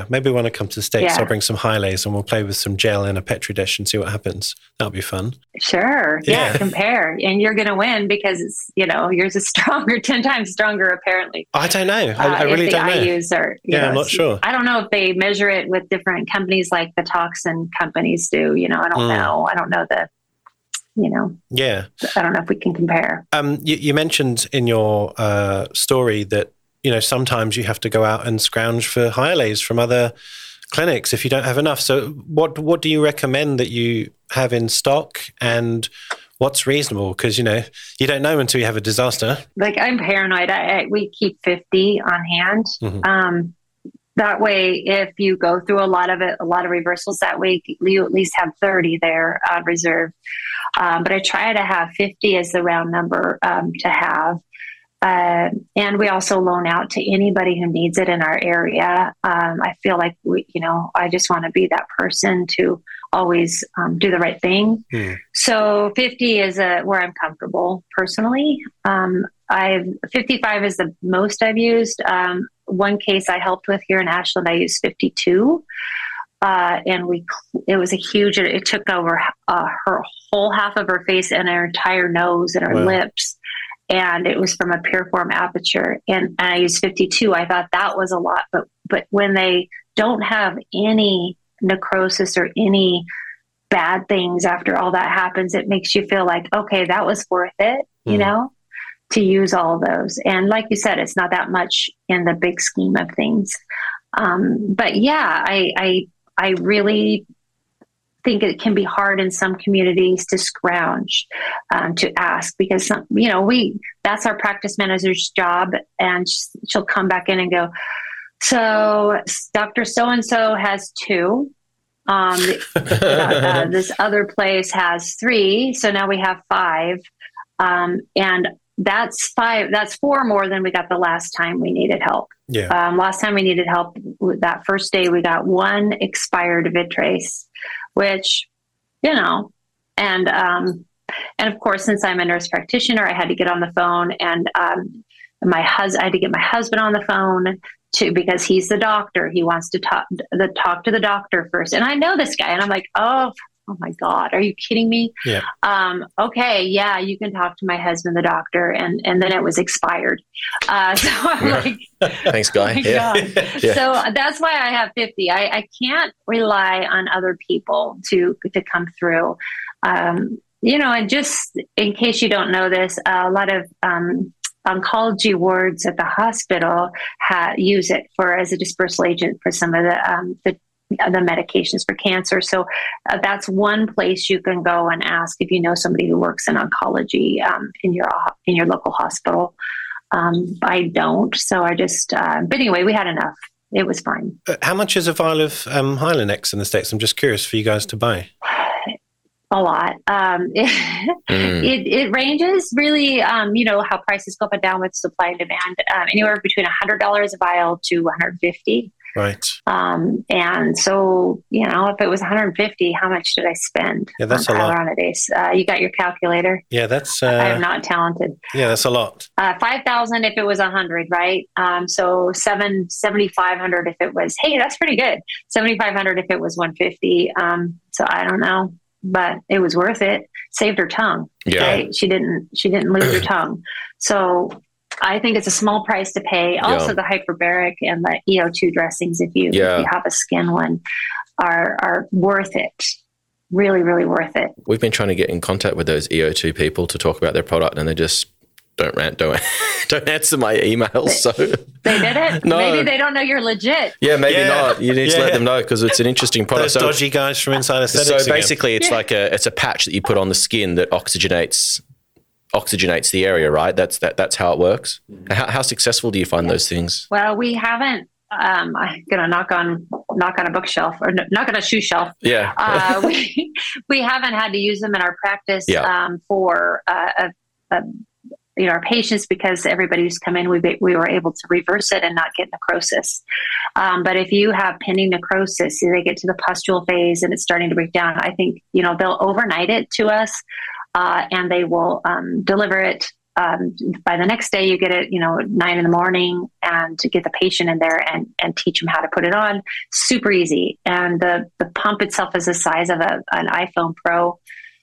maybe when I come to the States, I'll bring some Hyalase and we'll play with some gel in a Petri dish and see what happens. That'll be fun. Sure. Yeah, compare. And you're going to win because, it's, you know, yours is stronger, 10 times stronger, apparently. I don't know. I really don't know. I'm not sure. I don't know if they measure it with different companies like the toxin companies do. You know, I don't know. I don't know the... You know, I don't know if we can compare. You mentioned in your story that, you know, sometimes you have to go out and scrounge for Hyalase from other clinics if you don't have enough. So what do you recommend that you have in stock and what's reasonable? Because, you know, you don't know until you have a disaster. Like, I'm paranoid. We keep 50 on hand. That way, if you go through a lot of reversals that week, you at least have 30 there on reserve. But I try to have 50 as the round number to have. And we also loan out to anybody who needs it in our area. I feel like, I just want to be that person to always do the right thing. So 50 is where I'm comfortable personally. 55 is the most I've used. One case I helped with here in Ashland, I used 52. And it was it took over her whole half of her face and her entire nose and her lips. And it was from a piriform aperture. And I used 52. I thought that was a lot. But when they don't have any necrosis or any bad things after all that happens, it makes you feel like, okay, that was worth it, you know, to use all those. And like you said, it's not that much in the big scheme of things. But yeah, I really think it can be hard in some communities to scrounge, to ask, because that's our practice manager's job, and she'll come back in and go, so Dr. So-and-so has two, this other place has three. So now we have five. And that's five. That's four more than we got the last time we needed help. Yeah. Last time we needed help, that first day we got one expired Vitrase, which, you know, and of course, since I'm a nurse practitioner, I had to get on the phone, and I had to get my husband on the phone too, because he's the doctor. He wants to talk to the doctor first. And I know this guy, and I'm like, oh my God, are you kidding me? Yeah. Okay. Yeah. You can talk to my husband, the doctor. And then it was expired. So I'm like, thanks guy. Yeah. So that's why I have 50. I can't rely on other people to come through. And just in case you don't know this, a lot of, oncology wards at the hospital use it as a dispersal agent for some of the medications for cancer. So that's one place you can go and ask if you know somebody who works in oncology in your local hospital. I don't. So I just, but anyway, we had enough. It was fine. How much is a vial of Hylenex in the States? I'm just curious for you guys to buy. A lot. It ranges really, how prices go up and down with supply and demand, anywhere between $100 a vial to $150. Right. And so, if it was $150, how much did I spend? Yeah, that's a lot. You got your calculator? Yeah, that's... I'm not talented. Yeah, that's a lot. 5,000 if it was 100, right? So 7,500 if it was... Hey, that's pretty good. 7,500 if it was 150. So I don't know. but it was worth it. Saved her tongue. Yeah. Right? She didn't lose her tongue. So I think it's a small price to pay. Also, the hyperbaric and the EO2 dressings, if you have a skin one, are worth it. Really, really worth it. We've been trying to get in contact with those EO2 people to talk about their product, and they just don't answer my emails. So they did it. No. Maybe they don't know you're legit. Yeah, maybe not. You need to let them know because it's an interesting product. Those dodgy guys from Inside Aesthetics. So basically, again, it's like it's a patch that you put on the skin that oxygenates the area, right? That's how it works. How successful do you find those things? Well, we haven't. I'm gonna knock on a bookshelf or knock on a shoe shelf. Yeah, we haven't had to use them in our practice for our patients, because everybody who's come in, we were able to reverse it and not get necrosis. But if you have pending necrosis, they get to the pustule phase and it's starting to break down. I think they'll overnight it to us, and they will deliver it. By the next day, you get it, 9 a.m, and to get the patient in there and teach them how to put it on. Super easy. And the pump itself is the size of an iPhone Pro.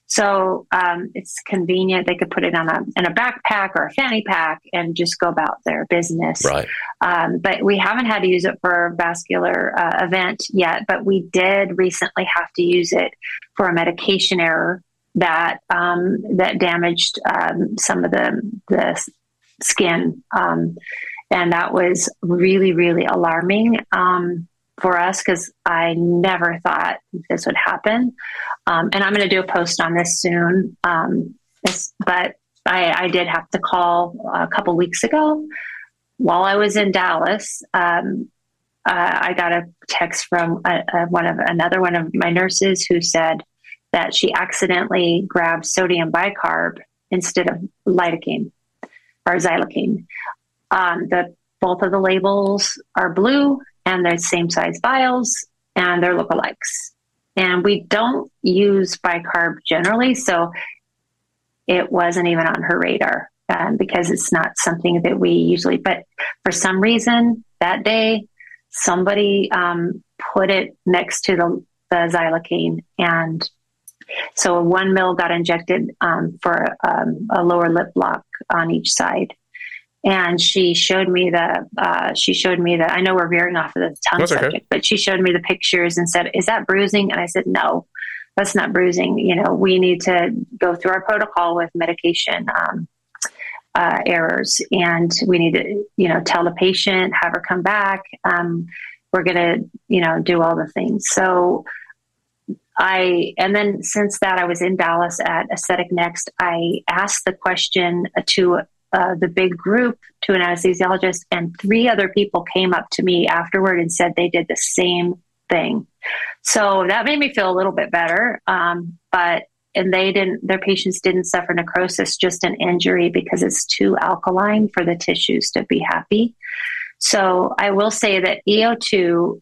So it's convenient. They could put it on in a backpack or a fanny pack and just go about their business. Right. But we haven't had to use it for a vascular event yet, but we did recently have to use it for a medication error that damaged some of the skin. And that was really, really alarming for us, because I never thought this would happen. And I'm going to do a post on this soon. But I did have to call a couple weeks ago while I was in Dallas. I got a text from another one of my nurses who said that she accidentally grabbed sodium bicarb instead of lidocaine or xylocaine. Both of the labels are blue, and they're the same size vials, and they're lookalikes. And we don't use bicarb generally, so it wasn't even on her radar because it's not something that we usually. But for some reason, that day, somebody put it next to the xylocaine, and so 1 mL got injected for a lower lip block on each side, and she showed me the. I know we're veering off of the tongue subject, but she showed me the pictures and said, "Is that bruising?" And I said, "No, that's not bruising. We need to go through our protocol with medication errors, and we need to, tell the patient, have her come back. We're gonna, do all the things." So. And then since that, I was in Dallas at Aesthetic Next. I asked the question to the big group, to an anesthesiologist, and 3 other people came up to me afterward and said they did the same thing. So that made me feel a little bit better. But their patients didn't suffer necrosis, just an injury, because it's too alkaline for the tissues to be happy. So I will say that EO2,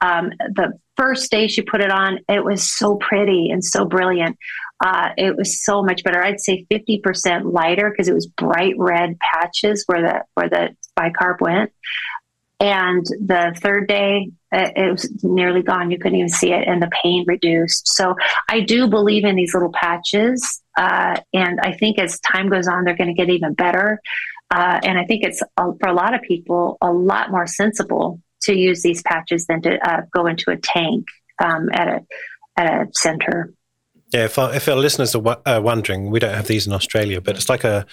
the first day she put it on, it was so pretty and so brilliant. It was so much better. I'd say 50% lighter, because it was bright red patches where the bicarb went. And the third day, it was nearly gone. You couldn't even see it, and the pain reduced. So I do believe in these little patches, and I think as time goes on, they're going to get even better. And I think it's for a lot of people a lot more sensible to use these patches than to go into a tank at a center. Yeah, if our listeners are wondering, we don't have these in Australia, but it's like a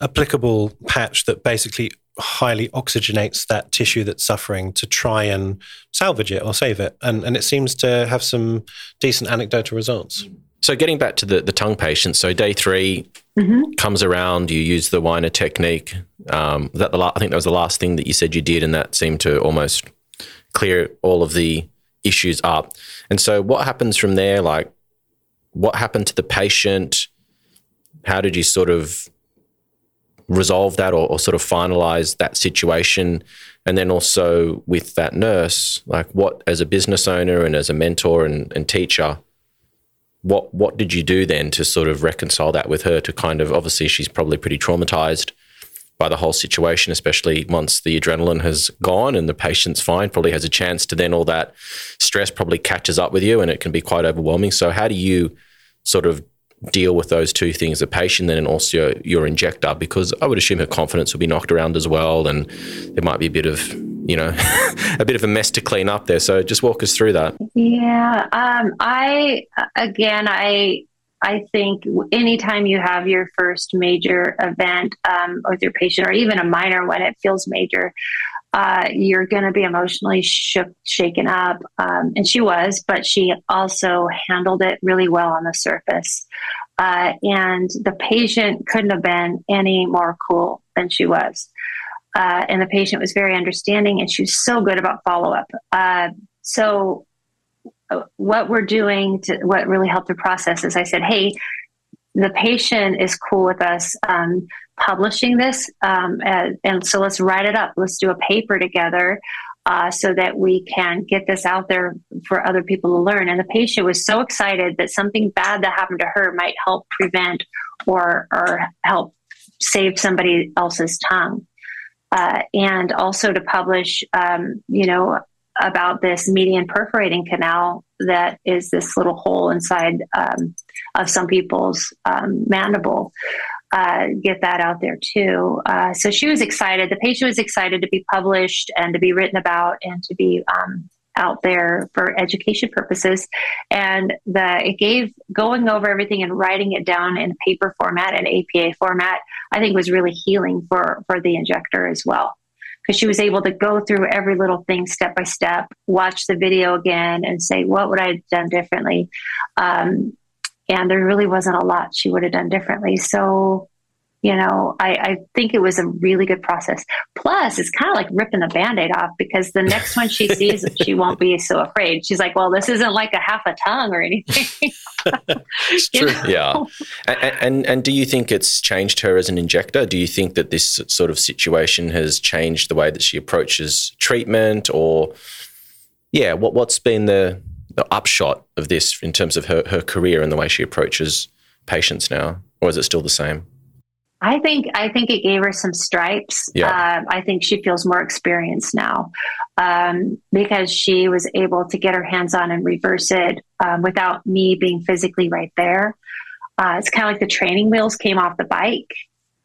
applicable patch that basically highly oxygenates that tissue that's suffering to try and salvage it or save it. And it seems to have some decent anecdotal results. So getting back to the tongue patient, so day 3 comes around, you use the Weiner technique. I think that was the last thing that you said you did, and that seemed to almost clear all of the issues up. And so what happens from there? Like, what happened to the patient? How did you sort of resolve that or sort of finalize that situation? And then also with that nurse, like what, as a business owner and as a mentor and teacher, what did you do then to sort of reconcile that with her, to kind of, obviously she's probably pretty traumatized by the whole situation, especially once the adrenaline has gone and the patient's fine, probably has a chance to then all that stress probably catches up with you, and it can be quite overwhelming. So how do you sort of deal with those two things, the patient and also your injector, because I would assume her confidence would be knocked around as well, and there might be a bit of, you know, a bit of a mess to clean up there. So just walk us through that. Yeah. I think anytime you have your first major event with your patient, or even a minor one, it feels major, you're going to be emotionally shaken up. And she was, but she also handled it really well on the surface. And the patient couldn't have been any more cool than she was. And the patient was very understanding, and she was so good about follow-up. So what we're doing, what really helped the process is I said, hey, the patient is cool with us publishing this. And so let's write it up. Let's do a paper together so that we can get this out there for other people to learn. And the patient was so excited that something bad that happened to her might help prevent or help save somebody else's tongue. And also to publish, about this median perforating canal that is this little hole inside of some people's mandible. Get that out there too. So she was excited. The patient was excited to be published and to be written about and to be out there for education purposes. And it gave going over everything and writing it down in paper format and APA format, I think was really healing for the injector as well. Because she was able to go through every little thing step by step, watch the video again and say, what would I have done differently? And there really wasn't a lot she would have done differently. So, I think it was a really good process. Plus, it's kind of like ripping the Band-Aid off, because the next one she sees, she won't be so afraid. She's like, well, this isn't like a half a tongue or anything. It's true. Yeah. And do you think it's changed her as an injector? Do you think that this sort of situation has changed the way that she approaches treatment? Or, yeah, what's been the upshot of this in terms of her career and the way she approaches patients now? Or is it still the same? I think it gave her some stripes. Yeah. I think she feels more experienced now because she was able to get her hands on and reverse it without me being physically right there. It's kind of like the training wheels came off the bike.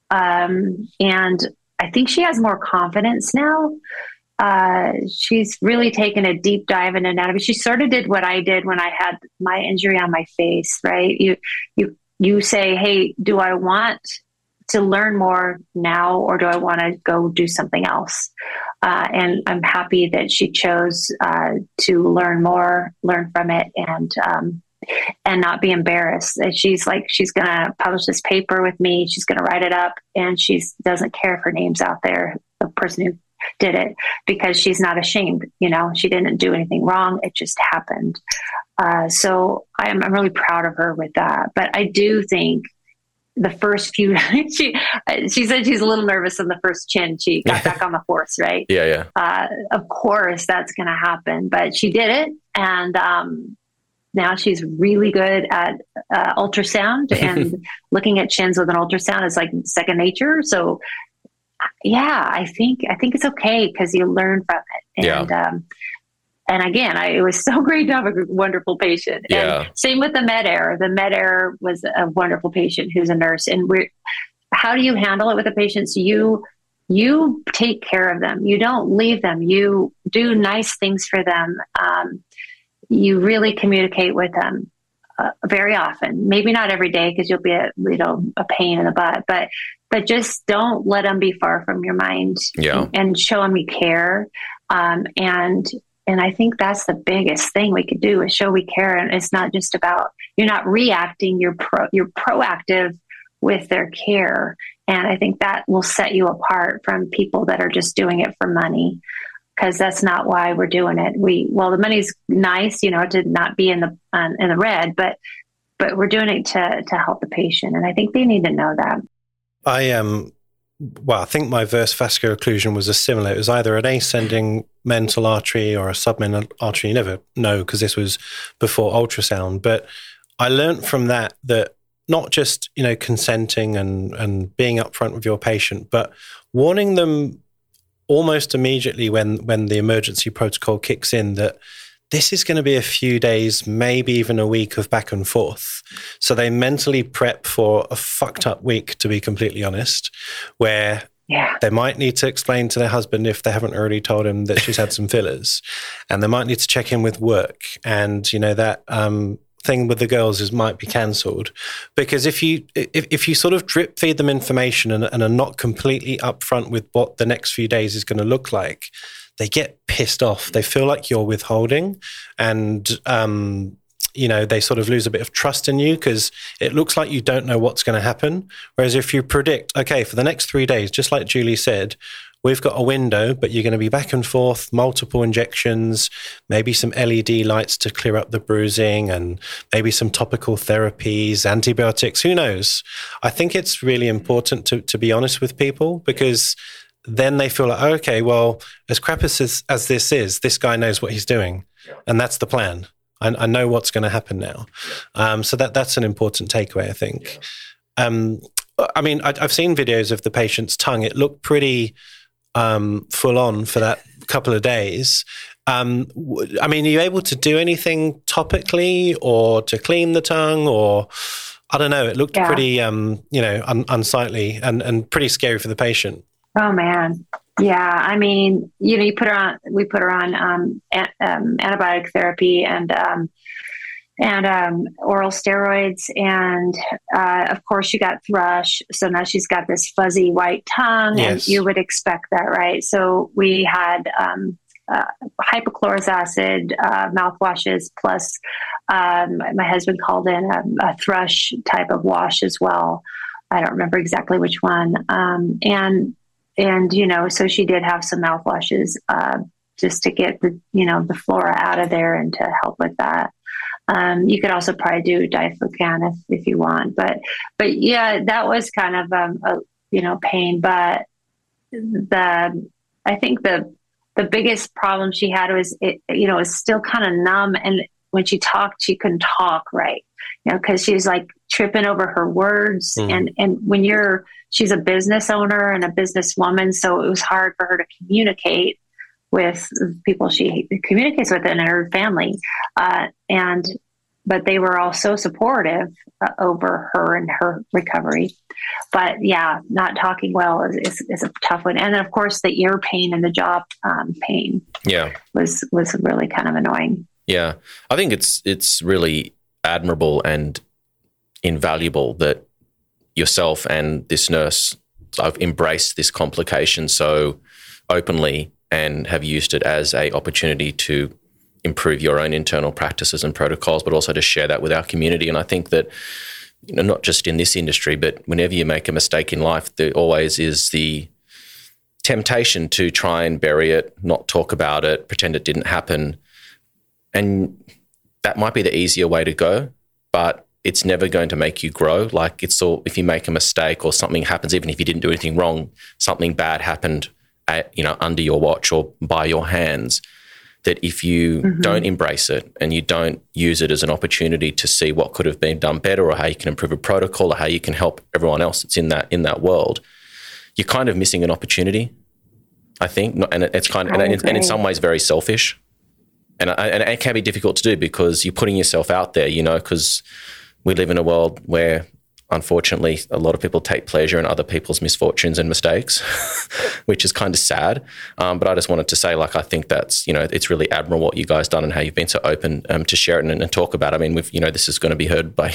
And I think she has more confidence now. She's really taken a deep dive in anatomy. She sort of did what I did when I had my injury on my face, right? You say, hey, do I want to learn more now, or do I want to go do something else? And I'm happy that she chose to learn more, learn from it, and not be embarrassed. And she's going to publish this paper with me. She's going to write it up, and she doesn't care if her name's out there, the person who did it, because she's not ashamed. She didn't do anything wrong. It just happened. So I'm really proud of her with that. But I do think the first few, she said she's a little nervous on the first chin. She got back on the horse, right? Yeah. Of course, that's going to happen. But she did it, and now she's really good at ultrasound, and looking at chins with an ultrasound is like second nature. So, yeah, I think it's okay because you learn from it, and. Yeah. And again, it was so great to have a wonderful patient. Yeah. And same with the med air. The med air was a wonderful patient who's a nurse. And how do you handle it with the patients? You take care of them. You don't leave them. You do nice things for them. You really communicate with them very often. Maybe not every day, because you'll be a pain in the butt. But just don't let them be far from your mind. Yeah. And show them you care. And I think that's the biggest thing we could do is show we care. And it's not just about, you're not reacting, you're proactive with their care. And I think that will set you apart from people that are just doing it for money, because that's not why we're doing it. The money's nice, to not be in the red, but we're doing it to help the patient. And I think they need to know that. I think my verse vascular occlusion was similar. It was either an ascending mental artery or a submental artery. You never know, because this was before ultrasound. But I learned from that not just, consenting and being upfront with your patient, but warning them almost immediately when the emergency protocol kicks in that this is going to be a few days, maybe even a week of back and forth. So they mentally prep for a fucked up week, to be completely honest, where they might need to explain to their husband, if they haven't already told him, that she's had some fillers, and they might need to check in with work. And, you know, that thing with the girls is might be cancelled, because if you sort of drip feed them information and are not completely upfront with what the next few days is going to look like, they get pissed off. They feel like you're withholding, and you know, they sort of lose a bit of trust in you, because it looks like you don't know what's going to happen. Whereas if you predict, okay, for the next 3 days, just like Julie said, we've got a window, but you're going to be back and forth, multiple injections, maybe some LED lights to clear up the bruising, and maybe some topical therapies, antibiotics, who knows? I think it's really important to be honest with people, because then they feel like, okay, well, as crap as this is, this guy knows what he's doing, and that's the plan. I know what's going to happen now. So that's an important takeaway, I think. Yeah. I mean, I've seen videos of the patient's tongue. It looked pretty full on for that couple of days. I mean, are you able to do anything topically or to clean the tongue, or I don't know? It looked pretty, you know, unsightly and pretty scary for the patient. Oh man. Yeah. I mean, you know, we put her on antibiotic therapy and oral steroids. And, of course she got thrush. So now she's got this fuzzy white tongue, and you would expect that. Right. So we had, hypochlorous acid, mouthwashes, plus, my husband called in a thrush type of wash as well. I don't remember exactly which one. And, you know, so she did have some mouthwashes, just to get the, you know, the flora out of there and to help with that. You could also probably do diflucan if you want, but yeah, that was kind of, pain. But I think the biggest problem she had was it's still kind of numb. And when she talked, she couldn't talk right, you know, cause she was like tripping over her words. Mm. And when she's a business owner and a businesswoman, so it was hard for her to communicate with people she communicates with in her family. But they were all so supportive over her and her recovery. But yeah, not talking well is a tough one. And of course the ear pain and the jaw pain was really kind of annoying. Yeah. I think it's really admirable and invaluable that yourself and this nurse have embraced this complication so openly and have used it as an opportunity to improve your own internal practices and protocols, but also to share that with our community. And I think that, you know, not just in this industry, but whenever you make a mistake in life, there always is the temptation to try and bury it, not talk about it, pretend it didn't happen. And that might be the easier way to go, but it's never going to make you grow. Like if you make a mistake or something happens, even if you didn't do anything wrong, something bad happened under your watch or by your hands, that if you don't embrace it and you don't use it as an opportunity to see what could have been done better, or how you can improve a protocol, or how you can help everyone else that's in that world, you're kind of missing an opportunity, I think. And it's kind of, and in some ways very selfish. And it can be difficult to do, because you're putting yourself out there, you know, because we live in a world where, unfortunately, a lot of people take pleasure in other people's misfortunes and mistakes, which is kind of sad. But I just wanted to say, I think that's, you know, it's really admirable what you guys done and how you've been so open to share it and talk about it. I mean, this is going to be heard by,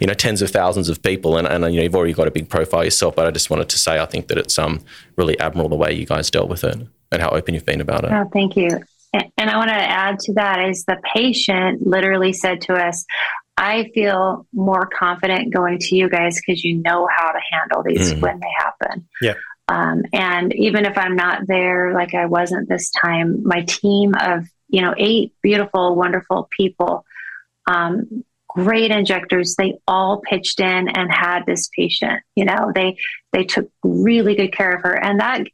you know, tens of thousands of people, and you know, you've already got a big profile yourself. But I just wanted to say, I think that it's really admirable the way you guys dealt with it and how open you've been about it. Oh, thank you. And I want to add to that is the patient literally said to us, I feel more confident going to you guys because you know how to handle these when they happen. Yeah. And even if I'm not there, like I wasn't this time, my team of, 8 beautiful, wonderful people, great injectors, they all pitched in and had this patient, they took really good care of her. And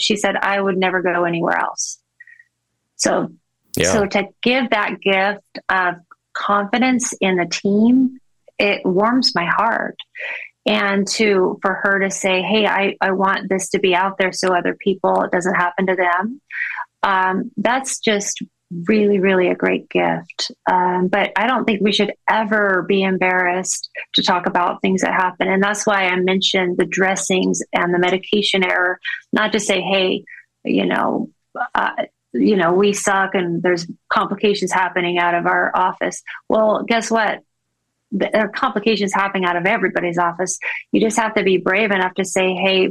she said, I would never go anywhere else. So to give that gift of confidence in the team, it warms my heart. And for her to say, hey, I want this to be out there so other people, it doesn't happen to them. That's just really, really a great gift. But I don't think we should ever be embarrassed to talk about things that happen. And that's why I mentioned the dressings and the medication error, not to say, hey, we suck and there's complications happening out of our office. Well, guess what? There are complications happening out of everybody's office. You just have to be brave enough to say, hey,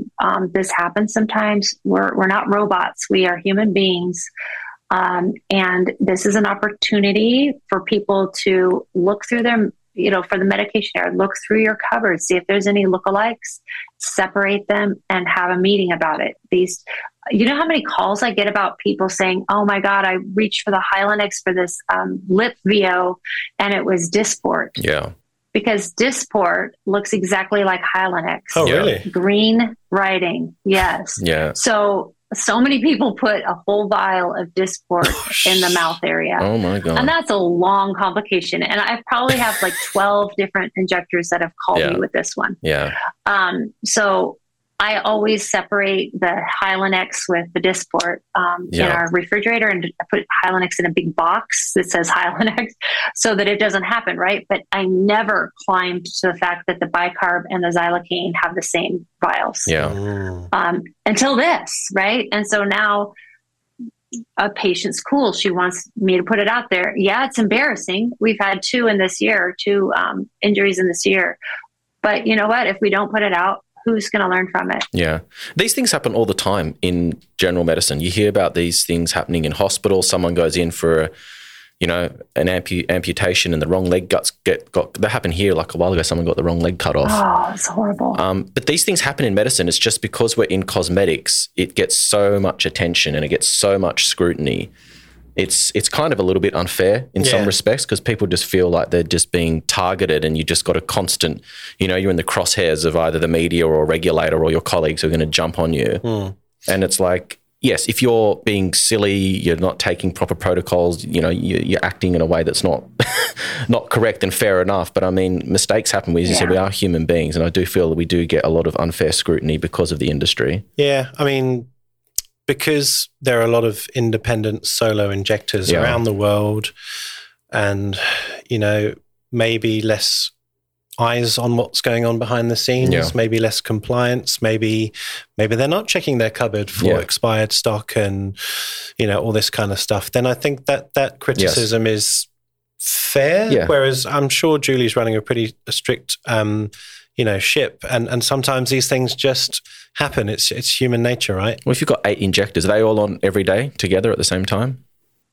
this happens sometimes. We're not robots. We are human beings. And this is an opportunity for people to look through their, for the medication error, look through your cupboards, see if there's any lookalikes, separate them, and have a meeting about it. These, how many calls I get about people saying, oh my God, I reached for the Hylenex for this lip VO and it was Dysport. Yeah. Because Dysport looks exactly like Hylenex. Oh, really? Green writing. Yes. Yeah. So many people put a whole vial of Dysport in the mouth area. Oh my God. And that's a long complication. And I probably have 12 different injectors that have called me with this one. Yeah. So I always separate the Hylenex with the Dysport in our refrigerator, and I put Hylenex in a big box that says Hylenex so that it doesn't happen, right? But I never climbed to the fact that the bicarb and the xylocaine have the same vials until this, right? And so now a patient's cool. She wants me to put it out there. Yeah, it's embarrassing. We've had two injuries in this year. But you know what? If we don't put it out, who's going to learn from it? Yeah. These things happen all the time in general medicine. You hear about these things happening in hospital. Someone goes in for an amputation and the wrong leg that happened here a while ago. Someone got the wrong leg cut off. Oh, it's horrible. But these things happen in medicine. It's just because we're in cosmetics, it gets so much attention and it gets so much scrutiny. It's kind of a little bit unfair in some respects because people just feel like they're just being targeted and you just got a constant, you're in the crosshairs of either the media or a regulator or your colleagues who are going to jump on you. Mm. And it's yes, if you're being silly, you're not taking proper protocols, you're acting in a way that's not correct and fair enough. But I mean, mistakes happen. As you said, we are human beings, and I do feel that we do get a lot of unfair scrutiny because of the industry. Yeah, I mean, because there are a lot of independent solo injectors around the world and, maybe less eyes on what's going on behind the scenes, maybe less compliance, maybe they're not checking their cupboard for expired stock and, all this kind of stuff, then I think that criticism is fair. Yeah. Whereas I'm sure Julie's running a pretty strict ship. And sometimes these things just happen. It's human nature, right? Well, if you've got 8 injectors, are they all on every day together at the same time?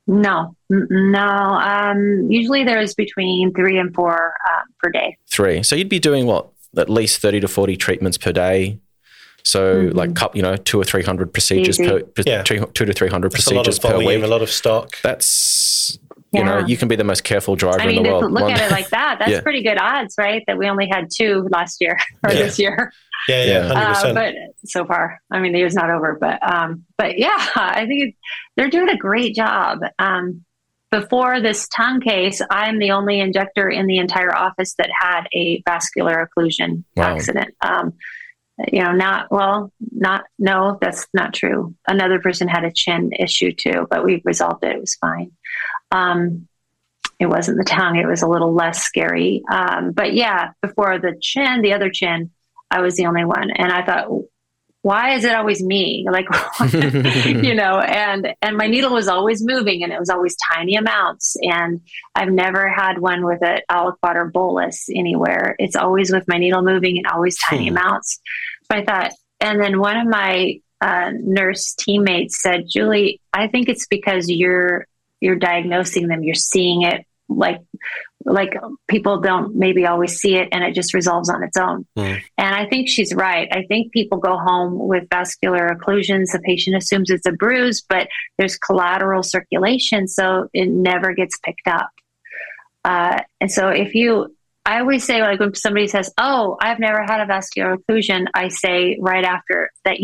No. Usually there's between 3 and 4 per day. 3. So you'd be doing what? At least 30 to 40 treatments per day. So 200 or 300 procedures per 200 to 300 that's procedures per week. A lot of stock. That's... you can be the most careful driver in the world. Look at it like that. That's pretty good odds, right? That we only had 2 last year or this year. Yeah, 100%. But so far, the year's not over. But yeah, I think they're doing a great job. Before this tongue case, I'm the only injector in the entire office that had a vascular occlusion accident. That's not true. Another person had a chin issue too, but we resolved it. It was fine. It wasn't the tongue. It was a little less scary. But yeah, before the other chin, I was the only one. And I thought, why is it always me? And my needle was always moving and it was always tiny amounts. And I've never had one with an aliquot or bolus anywhere. It's always with my needle moving and always tiny amounts. So I thought, and then one of my nurse teammates said, Julie, I think it's because you're diagnosing them. You're seeing it like people don't maybe always see it, and it just resolves on its own. Mm. And I think she's right. I think people go home with vascular occlusions. The patient assumes it's a bruise, but there's collateral circulation, so it never gets picked up. And so I always say, when somebody says, oh, I've never had a vascular occlusion, I say right after that,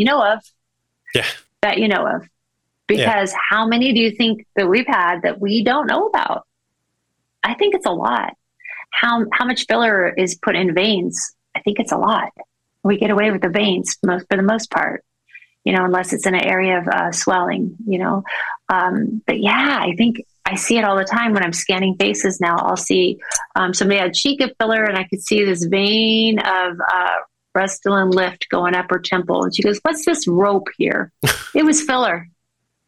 Because how many do you think that we've had that we don't know about? I think it's a lot. How much filler is put in veins? I think it's a lot. We get away with the veins for the most part, unless it's in an area of swelling. But yeah, I think I see it all the time when I'm scanning faces now. I'll see somebody had Chica filler, and I could see this vein of Restylane Lift going up her temple. And she goes, "What's this rope here?" It was filler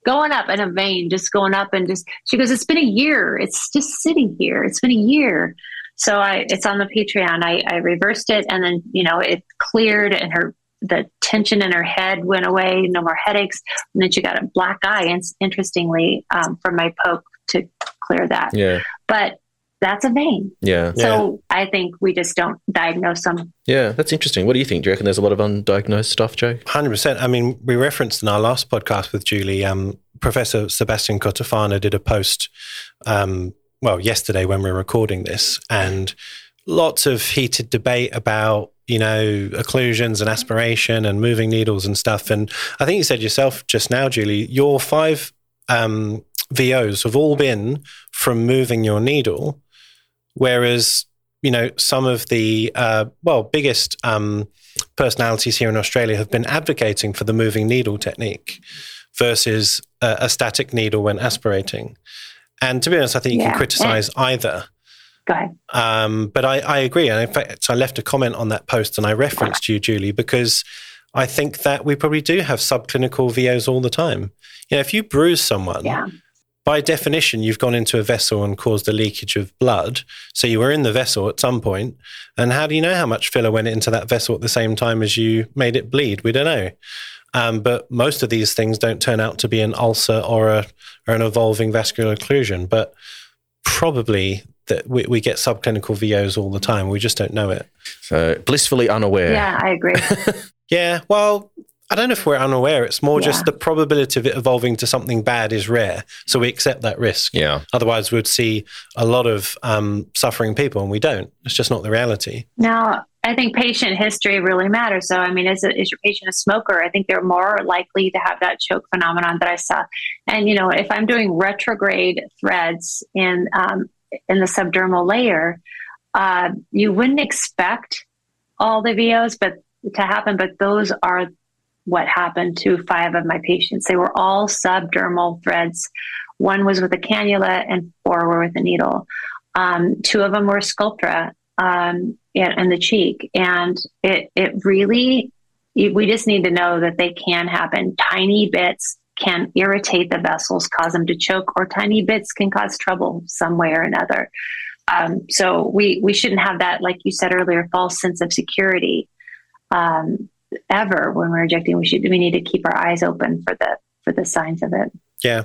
going up in a vein, just going up, and just, she goes, "It's been a year. It's just sitting here. It's been a year." So it's on the Patreon. I reversed it, and then, you know, it cleared, and the tension in her head went away. No more headaches. And then she got a black eye, and interestingly, from my poke to clear that. Yeah. But that's a vein. Yeah. So I think we just don't diagnose them. Yeah, that's interesting. What do you think? Do you reckon there's a lot of undiagnosed stuff, Joe? 100%. I mean, we referenced in our last podcast with Julie, Professor Sebastian Cotofana did a post, yesterday when we were recording this, and lots of heated debate about, you know, occlusions and aspiration and moving needles and stuff. And I think you said yourself just now, Julie, your 5 VOs have all been from moving your needle. Whereas, you know, some of the, biggest personalities here in Australia have been advocating for the moving needle technique versus a static needle when aspirating. And to be honest, I think you can criticize either. Go ahead. But I agree. And in fact, I left a comment on that post and I referenced you, Julie, because I think that we probably do have subclinical VOs all the time. You know, if you bruise someone... Yeah. By definition, you've gone into a vessel and caused a leakage of blood. So you were in the vessel at some point. And how do you know how much filler went into that vessel at the same time as you made it bleed? We don't know. But most of these things don't turn out to be an ulcer or an evolving vascular occlusion. But probably that we get subclinical VOs all the time. We just don't know it. So blissfully unaware. Yeah, I agree. Yeah, well... I don't know if we're unaware. It's more just the probability of it evolving to something bad is rare. So we accept that risk. Yeah. Otherwise, we'd see a lot of suffering people, and we don't. It's just not the reality. Now, I think patient history really matters. So, I mean, is your patient a smoker? I think they're more likely to have that choke phenomenon that I saw. And, you know, if I'm doing retrograde threads in the subdermal layer, you wouldn't expect all the VOs to happen, but those are what happened to 5 of my patients. They were all subdermal threads. 1 was with a cannula and 4 were with a needle. 2 of them were Sculptra in the cheek. And we just need to know that they can happen. Tiny bits can irritate the vessels, cause them to choke, or tiny bits can cause trouble some way or another. So we shouldn't have that, like you said earlier, false sense of security. Ever when we're injecting, we need to keep our eyes open for the signs of it. Yeah.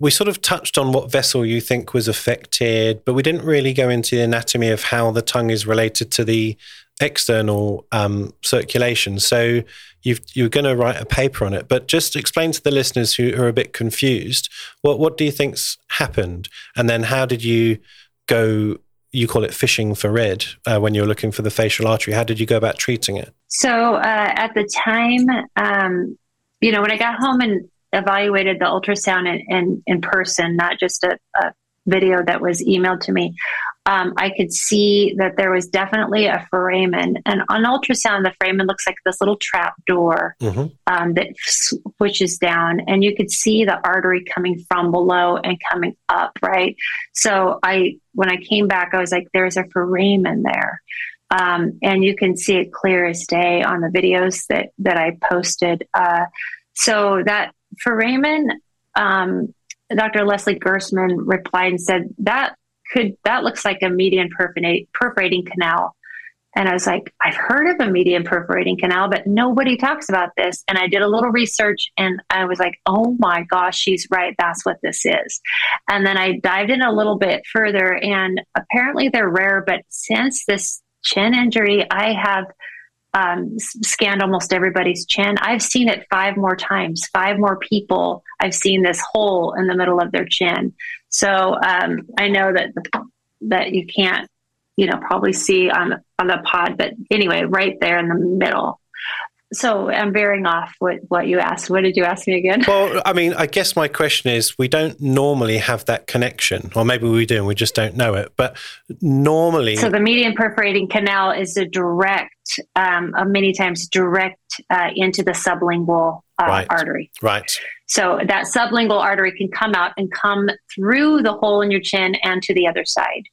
We sort of touched on what vessel you think was affected, but we didn't really go into the anatomy of how the tongue is related to the external circulation. So you're going to write a paper on it, but just explain to the listeners who are a bit confused, what do you think's happened? And then how did you go... You call it fishing for red when you're looking for the facial artery. How did you go about treating it? So at the time, when I got home and evaluated the ultrasound in person, not just a video that was emailed to me, I could see that there was definitely a foramen. And on ultrasound, the foramen looks like this little trap door that switches down. And you could see the artery coming from below and coming up, right? So when I came back, I was like, there's a foramen there. And you can see it clear as day on the videos that I posted. So that foramen, Dr. Leslie Gerstmann replied and said, that looks like a median perforating canal. And I was like, I've heard of a median perforating canal, but nobody talks about this. And I did a little research and I was like, oh my gosh, she's right. That's what this is. And then I dived in a little bit further, and apparently they're rare, but since this chin injury, I have scanned almost everybody's chin. I've seen it 5 more times, 5 more people. I've seen this hole in the middle of their chin. So I know that you can't, probably see on the pod, but anyway, right there in the middle. So I'm veering off what you asked. What did you ask me again? Well, I mean, I guess my question is, we don't normally have that connection, or maybe we do and we just don't know it. But normally... So the median perforating canal is a direct, many times direct into the sublingual artery. Right. So that sublingual artery can come out and come through the hole in your chin and to the other side.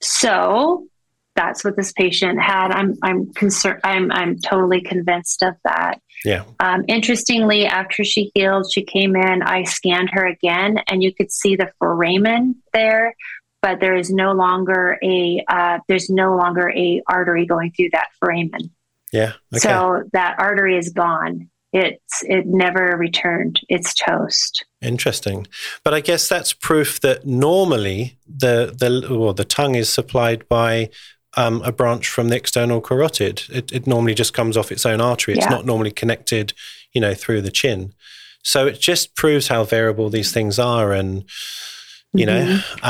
So... that's what this patient had. I'm concerned. I'm totally convinced of that. Yeah. Interestingly, after she healed, she came in, I scanned her again, and you could see the foramen there, but there is no longer a artery going through that foramen. Yeah. Okay. So that artery is gone. It never returned. It's toast. Interesting. But I guess that's proof that normally the tongue is supplied by a branch from the external carotid. It normally just comes off its own artery. It's not normally connected, through the chin. So it just proves how variable these things are, and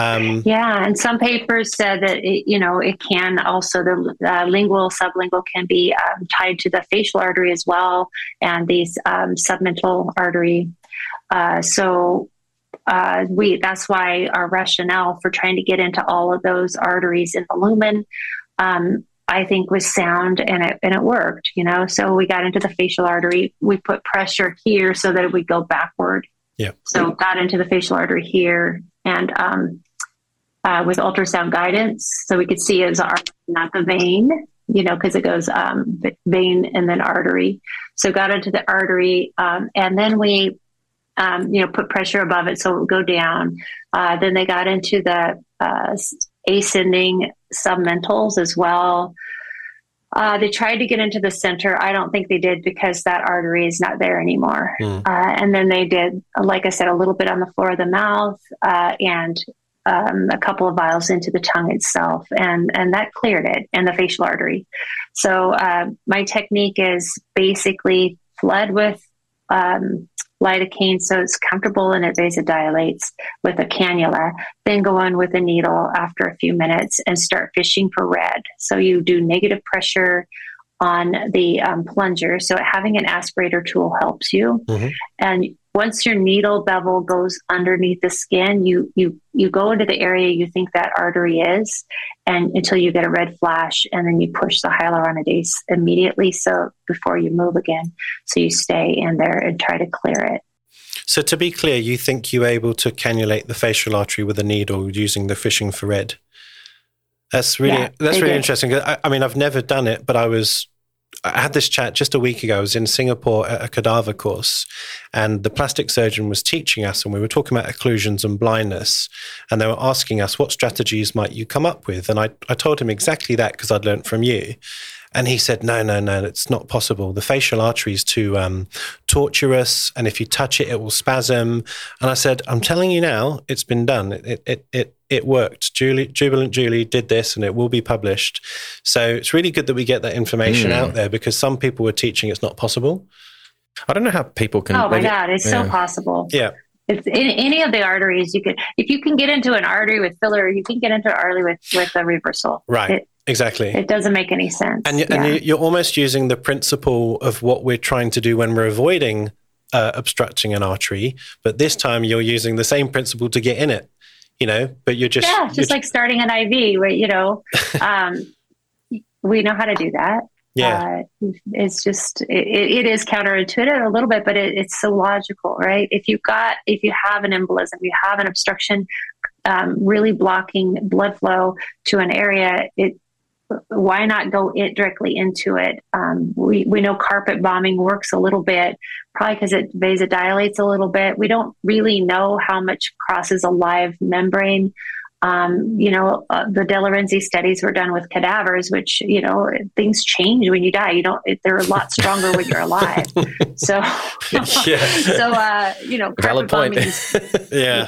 and some papers said that it can also, the lingual, sublingual can be tied to the facial artery as well, and these submental artery. That's why our rationale for trying to get into all of those arteries in the lumen, I think, was sound, and it worked. So we got into the facial artery. We put pressure here so that it would go backward. Yeah. So got into the facial artery here. And with ultrasound guidance, so we could see it's not the vein, because it goes vein and then artery. So got into the artery, and then we, put pressure above it so it would go down. Then they got into the ascending submentals as well. They tried to get into the center. I don't think they did, because that artery is not there anymore. Mm. And then they did, like I said, a little bit on the floor of the mouth, and a couple of vials into the tongue itself. And that cleared it, and the facial artery. So my technique is basically flood with lidocaine, so it's comfortable and it vasodilates, with a cannula, then go on with a needle after a few minutes and start fishing for red. So you do negative pressure on the plunger. So having an aspirator tool helps you. Mm-hmm. And once your needle bevel goes underneath the skin, you go into the area you think that artery is, and until you get a red flash, and then you push the hyaluronidase immediately. So before you move again, so you stay in there and try to clear it. So to be clear, you think you're able to cannulate the facial artery with a needle using the fishing for red? That's really interesting. I mean, I've never done it, but I had this chat just a week ago. I was in Singapore at a cadaver course, and the plastic surgeon was teaching us, and we were talking about occlusions and blindness, and they were asking us, what strategies might you come up with? And I told him exactly that, because I'd learned from you. And he said, no, it's not possible. The facial artery is too tortuous, and if you touch it, it will spasm. And I said, I'm telling you now, it's been done. It worked. Jubilant Julie did this, and it will be published. So it's really good that we get that information out there, because some people were teaching it's not possible. I don't know how people can... Oh, my God, it's so possible. Yeah. It's in any of the arteries. If you can get into an artery with filler, you can get into an artery with a reversal. Right. Exactly. It doesn't make any sense. And you're almost using the principle of what we're trying to do when we're avoiding obstructing an artery, but this time you're using the same principle to get in it, but you're just... Yeah, it's just like starting an IV, where, we know how to do that. Yeah. It's just, it is counterintuitive a little bit, but it's so logical, right? If you have an embolism, you have an obstruction, really blocking blood flow to an area, why not go directly into it? We know carpet bombing works a little bit, probably because it vasodilates a little bit. We don't really know how much crosses a live membrane. The De Lorenzi studies were done with cadavers, which, things change when you die. They're a lot stronger when you're alive. So, carpet bombing is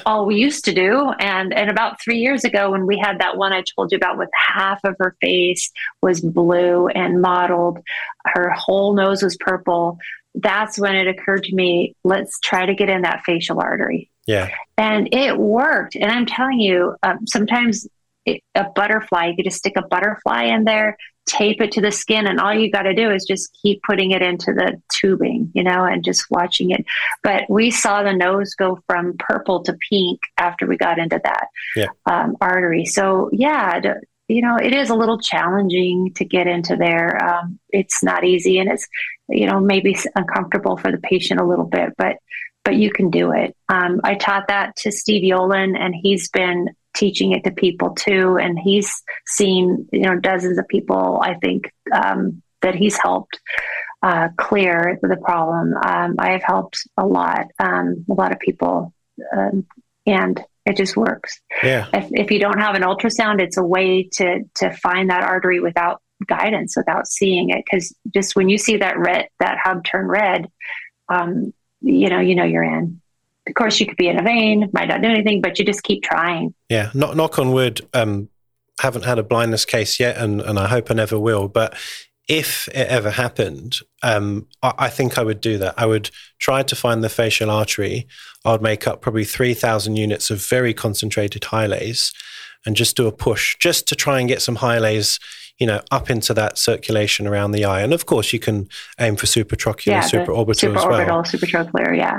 all we used to do. And about 3 years ago, when we had that one I told you about, with half of her face was blue and mottled, her whole nose was purple. That's when it occurred to me, let's try to get in that facial artery. Yeah. And it worked. And I'm telling you, sometimes a butterfly, you could just stick a butterfly in there, tape it to the skin, and all you got to do is just keep putting it into the tubing, you know, and just watching it. But we saw the nose go from purple to pink after we got into that artery. So yeah, you know, it is a little challenging to get into there. It's not easy, and it's, you know, maybe uncomfortable for the patient a little bit, but you can do it. I taught that to Steve Yolen, and he's been teaching it to people too. And he's seen, you know, dozens of people, I think, that he's helped clear the problem. I have helped a lot of people, and it just works. Yeah. If you don't have an ultrasound, it's a way to find that artery without guidance, without seeing it. Cause just when you see that red, that hub turn red, you know, you're in. Of course, you could be in a vein, might not do anything, but you just keep trying. Yeah, knock on wood, haven't had a blindness case yet, and I hope I never will. But if it ever happened, I think I would do that. I would try to find the facial artery. I'd make up probably 3,000 units of very concentrated Hyalase and just do a push, just to try and get some Hyalase, you know, up into that circulation around the eye. And of course you can aim for supratrochlear, supraorbital as well. Supraorbital, supratrochlear, yeah.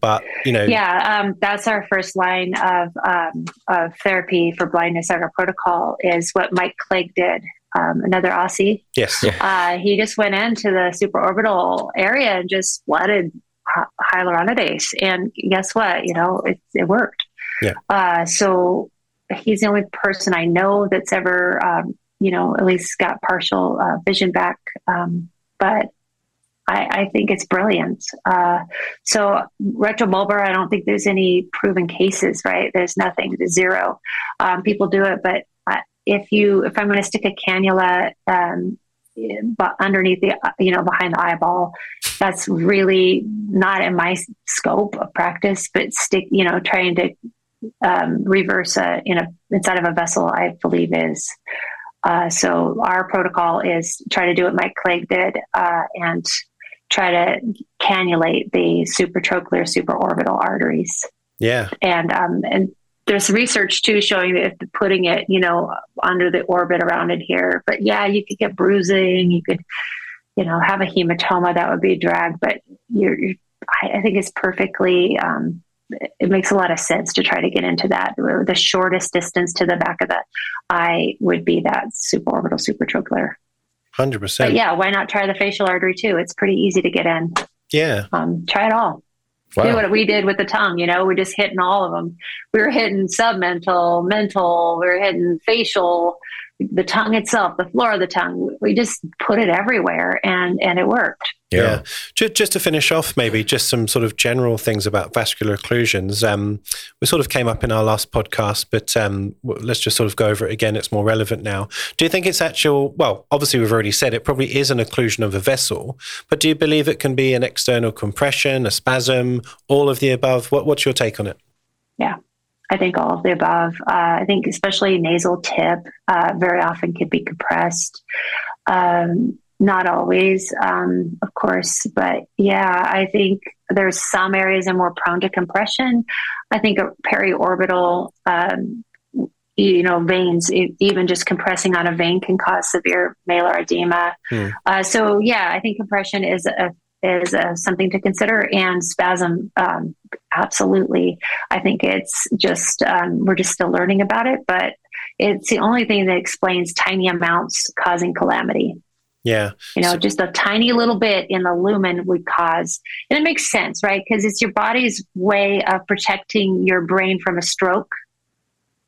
But, you know. Yeah, that's our first line of therapy for blindness on our protocol is what Mike Clegg did, another Aussie. Yes. Yeah. He just went into the supraorbital area and just flooded hyaluronidase. And guess what? You know, it worked. Yeah. So he's the only person I know that's ever at least got partial vision back. But I think it's brilliant. So retromulbar, I don't think there's any proven cases, right? There's nothing, there's zero. People do it, but if I'm going to stick a cannula underneath the, you know, behind the eyeball, that's really not in my scope of practice, but trying to reverse inside of a vessel, I believe is. So our protocol is try to do what Mike Clegg did and try to cannulate the supratrochlear, supraorbital arteries. Yeah. And there's research too showing that if putting it, you know, under the orbit around it here, but yeah, you could get bruising, you could, you know, have a hematoma, that would be a drag, but I think it's perfectly, it makes a lot of sense to try to get into that. The shortest distance to the back of the eye would be that supraorbital, supratrochlear. 100%. But yeah, why not try the facial artery too? It's pretty easy to get in. Yeah. Try it all. Wow. Do what we did with the tongue, you know, we're just hitting all of them. We were hitting submental, mental, we were hitting facial, the tongue itself, the floor of the tongue. We just put it everywhere and it worked. Yeah. Just to finish off, maybe just some sort of general things about vascular occlusions. We sort of came up in our last podcast, but let's just sort of go over it again. It's more relevant now. Do you think it's obviously we've already said it probably is an occlusion of a vessel, but do you believe it can be an external compression, a spasm, all of the above? What's your take on it? Yeah. I think all of the above. I think especially nasal tip very often could be compressed. Not always, of course, but yeah, I think there's some areas are more prone to compression. I think a periorbital, veins, even just compressing on a vein can cause severe malar edema. So yeah, I think compression is something to consider, and spasm, absolutely. I think it's just, we're just still learning about it, but it's the only thing that explains tiny amounts causing calamity. Yeah. You know, just a tiny little bit in the lumen would cause, and it makes sense, right? Because it's your body's way of protecting your brain from a stroke.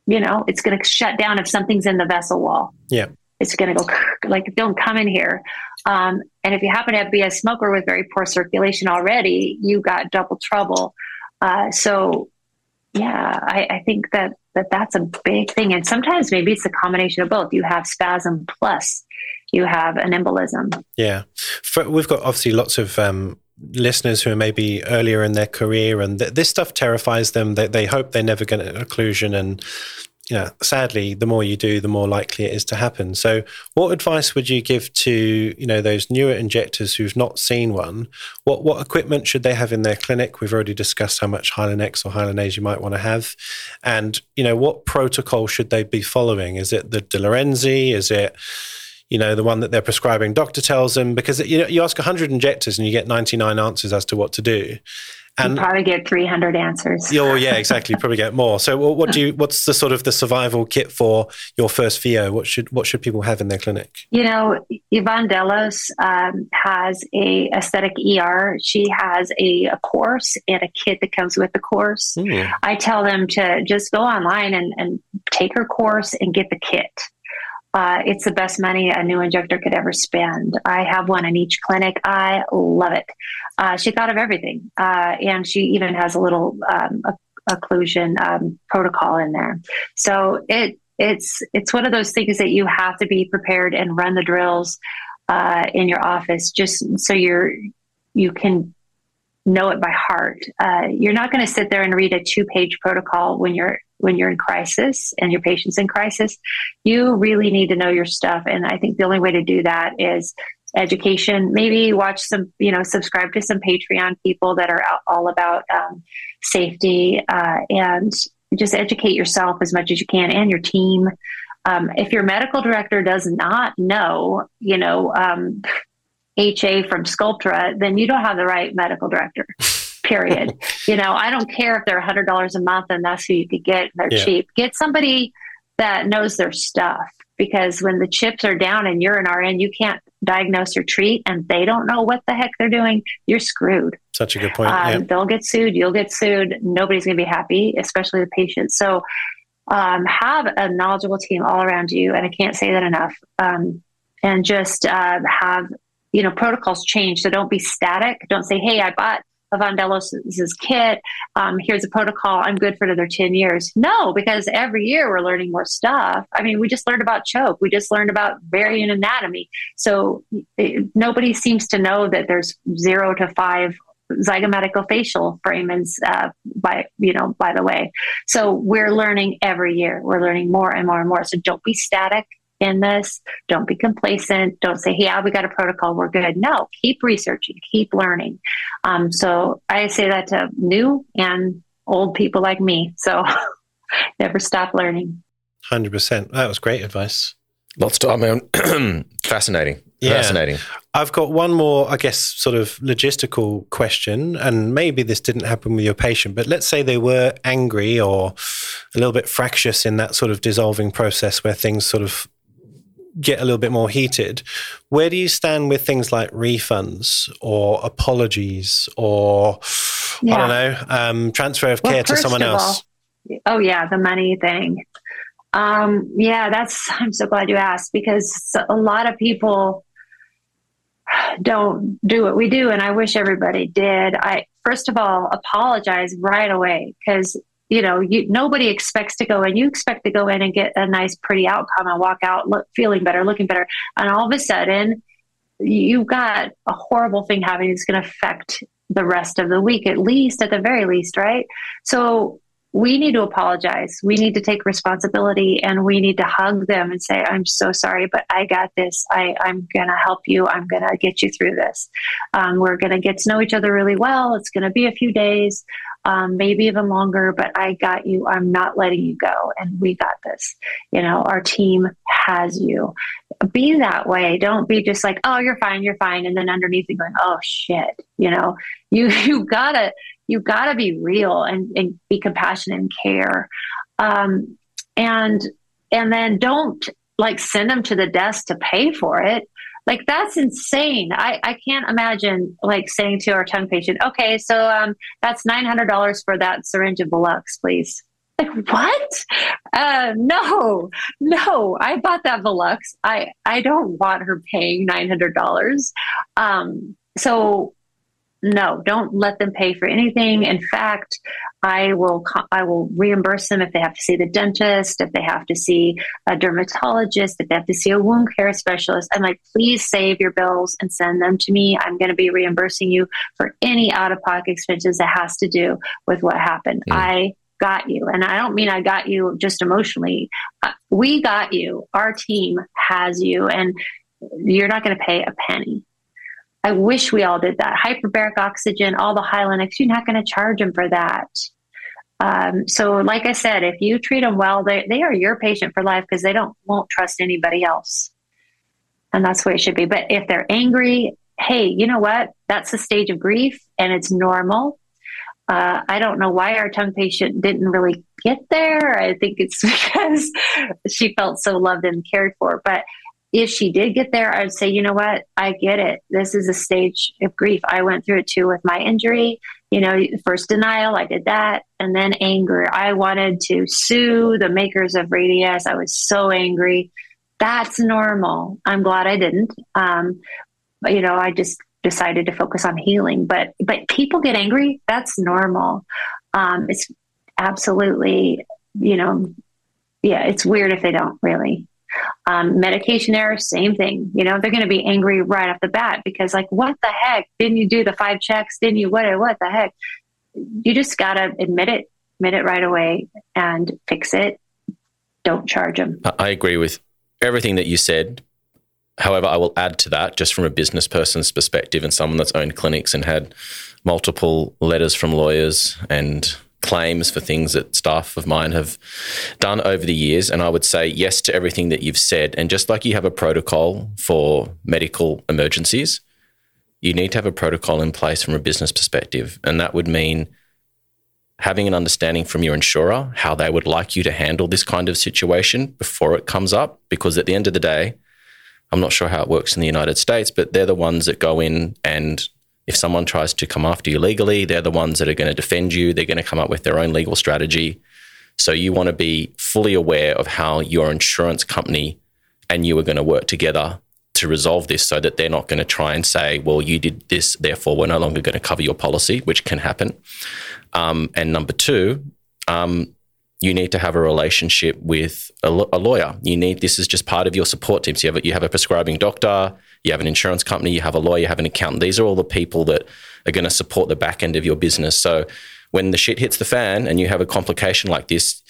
You know, it's going to shut down if something's in the vessel wall. Yeah. It's going to go like, don't come in here. And if you happen to be a smoker with very poor circulation already, you got double trouble. So yeah, I think that that's a big thing. And sometimes maybe it's a combination of both. You have spasm plus you have an embolism. Yeah. We've got obviously lots of listeners who are maybe earlier in their career and this stuff terrifies them. They hope they never get an occlusion. And, you know, sadly, the more you do, the more likely it is to happen. So what advice would you give to, you know, those newer injectors who've not seen one? What equipment should they have in their clinic? We've already discussed how much Hylenex or Hyalase you might want to have. And, you know, what protocol should they be following? Is it the De Lorenzi? Is it... you know, the one that their prescribing doctor tells them, because you ask 100 injectors and you get 99 answers as to what to do. And you probably get 300 answers. Oh, yeah, exactly. You probably get more. So what's the sort of the survival kit for your first VO? What should people have in their clinic? You know, Yvonne Delos has a aesthetic ER. She has a course and a kit that comes with the course. Mm. I tell them to just go online and take her course and get the kit. It's the best money a new injector could ever spend. I have one in each clinic. I love it. She thought of everything. And she even has a little occlusion protocol in there. So it's one of those things that you have to be prepared and run the drills in your office, just so you can know it by heart. You're not going to sit there and read a 2-page protocol when you're in crisis and your patient's in crisis. You really need to know your stuff. And I think the only way to do that is education. Maybe watch some, subscribe to some Patreon people that are all about safety and just educate yourself as much as you can and your team. If your medical director does not know, HA from Sculptra, then you don't have the right medical director, period. I don't care if they're $100 a month and that's who you could get. They're cheap. Get somebody that knows their stuff, because when the chips are down and you're an RN, you can't diagnose or treat, and they don't know what the heck they're doing. You're screwed. Such a good point. They'll get sued. You'll get sued. Nobody's going to be happy, especially the patient. So have a knowledgeable team all around you. And I can't say that enough. And just have... protocols change. So don't be static. Don't say, hey, I bought Yvonne Delos's kit. Here's a protocol. I'm good for another 10 years. No, because every year we're learning more stuff. I mean, we just learned about choke. We just learned about variant anatomy. So nobody seems to know that there's 0 to 5 zygomaticofacial foramens, by the way. So we're learning every year. We're learning more and more and more. So don't be static in this. Don't be complacent. Don't say, yeah, we got a protocol, we're good. No, keep researching, keep learning. So I say that to new and old people like me. So never stop learning. 100%. That was great advice. Lots to, fascinating. Yeah. Fascinating. I've got one more, I guess, sort of logistical question, and maybe this didn't happen with your patient, but let's say they were angry or a little bit fractious in that sort of dissolving process where things sort of get a little bit more heated. Where do you stand with things like refunds or apologies or transfer of care to someone else? The money thing. I'm so glad you asked, because a lot of people don't do what we do, and I wish everybody did. I first of all apologize right away, because nobody expects to go in. You expect to go in and get a nice, pretty outcome and walk out feeling better, looking better. And all of a sudden, you've got a horrible thing happening that's going to affect the rest of the week, at the very least, right? So we need to apologize. We need to take responsibility, and we need to hug them and say, I'm so sorry, but I got this. I'm going to help you. I'm going to get you through this. We're going to get to know each other really well. It's going to be a few days. Maybe even longer, but I got you. I'm not letting you go. And we got this, our team has you. Be that way. Don't be just like, oh, you're fine. And then underneath you're going, oh shit. You gotta be real and be compassionate and care. And then don't send them to the desk to pay for it. That's insane. I can't imagine saying to our tongue patient, okay, so that's $900 for that syringe of Volux, please. What? No, I bought that Volux. I don't want her paying $900. So no, don't let them pay for anything. In fact, I will reimburse them if they have to see the dentist, if they have to see a dermatologist, if they have to see a wound care specialist. I'm please save your bills and send them to me. I'm going to be reimbursing you for any out-of-pocket expenses that has to do with what happened. Mm. I got you. And I don't mean I got you just emotionally. We got you. Our team has you, and you're not going to pay a penny. I wish we all did that. Hyperbaric oxygen, all the Hylenex, you're not going to charge them for that. So like I said, if you treat them well, they are your patient for life, because they won't trust anybody else. and that's the way it should be. But if they're angry, hey, you know what? That's the stage of grief and it's normal. I don't know why our tongue patient didn't really get there. I think it's because she felt so loved and cared for. But if she did get there, I would say, you know what? I get it. This is a stage of grief. I went through it too with my injury. You know, first denial, I did that. And then anger. I wanted to sue the makers of Radius. I was so angry. That's normal. I'm glad I didn't. But, you know, I just decided to focus on healing. But people get angry. That's normal. It's absolutely, you know, yeah, it's weird if they don't really. Medication error, same thing. You know, they're going to be angry right off the bat because, like, what the heck? Didn't you do the 5 checks? Didn't you? What the heck? You just got to admit it right away and fix it. Don't charge them. I agree with everything that you said. However, I will add to that, just from a business person's perspective and someone that's owned clinics and had multiple letters from lawyers and claims for things that staff of mine have done over the years. And I would say yes to everything that you've said. And just like you have a protocol for medical emergencies, you need to have a protocol in place from a business perspective. And that would mean having an understanding from your insurer, how they would like you to handle this kind of situation before it comes up. Because at the end of the day, I'm not sure how it works in the United States, but they're the ones that go in, and if someone tries to come after you legally, they're the ones that are going to defend you. They're going to come up with their own legal strategy. So you want to be fully aware of how your insurance company and you are going to work together to resolve this, so that they're not going to try and say, well, you did this, therefore we're no longer going to cover your policy, which can happen. And number two, you need to have a relationship with a lawyer. This is just part of your support team. So you have a prescribing doctor, you have an insurance company, you have a lawyer, you have an accountant. These are all the people that are going to support the back end of your business. So when the shit hits the fan and you have a complication like this,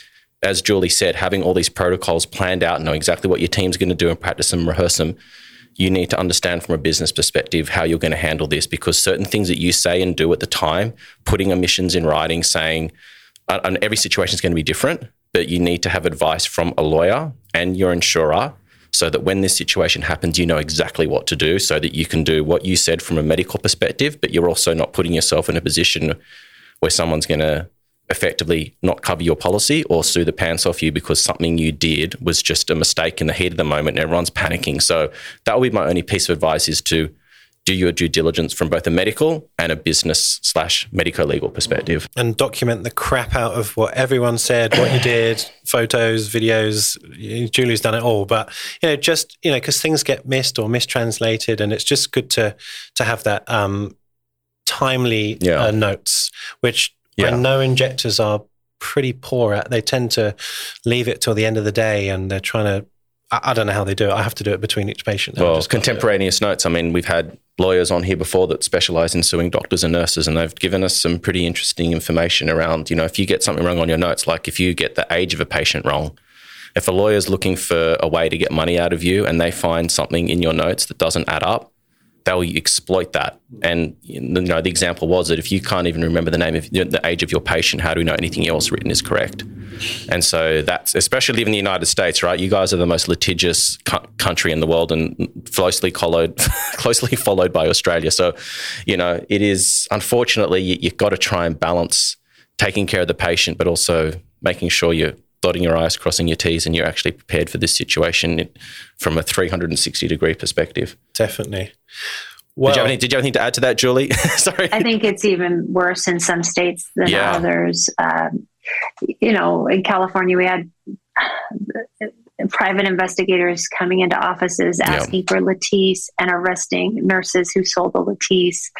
as Julie said, having all these protocols planned out, knowing exactly what your team's going to do and practice them, rehearse them, you need to understand from a business perspective how you're going to handle this, because certain things that you say and do at the time, putting omissions in writing, saying, and every situation is going to be different, but you need to have advice from a lawyer and your insurer so that when this situation happens, you know exactly what to do, so that you can do what you said from a medical perspective, but you're also not putting yourself in a position where someone's going to effectively not cover your policy or sue the pants off you because something you did was just a mistake in the heat of the moment and everyone's panicking. So that will be my only piece of advice, is to do your due diligence from both a medical and a business/medico-legal perspective. And document the crap out of what everyone said, what you did, photos, videos. Julie's done it all. But, you know, just, you know, because things get missed or mistranslated, and it's just good to have that timely notes, which I know injectors are pretty poor at. They tend to leave it till the end of the day, and they're trying to, I don't know how they do it. I have to do it between each patient. Well, contemporaneous notes. I mean, we've had lawyers on here before that specialize in suing doctors and nurses, and they've given us some pretty interesting information around, you know, if you get something wrong on your notes, like if you get the age of a patient wrong, if a lawyer's looking for a way to get money out of you and they find something in your notes that doesn't add up, they'll exploit that. And, you know, the example was that if you can't even remember the name of, you know, the age of your patient, how do we know anything else written is correct? And so that's, especially in the United States, right? You guys are the most litigious country in the world, and closely followed by Australia. So, you know, it is, unfortunately, you've got to try and balance taking care of the patient, but also making sure you're dotting your I's, crossing your T's, and you're actually prepared for this situation from a 360-degree perspective. Definitely. Well, did you have anything to add to that, Julie? Sorry. I think it's even worse in some states than others. You know, in California, we had private investigators coming into offices asking for lattice and arresting nurses who sold the lattice.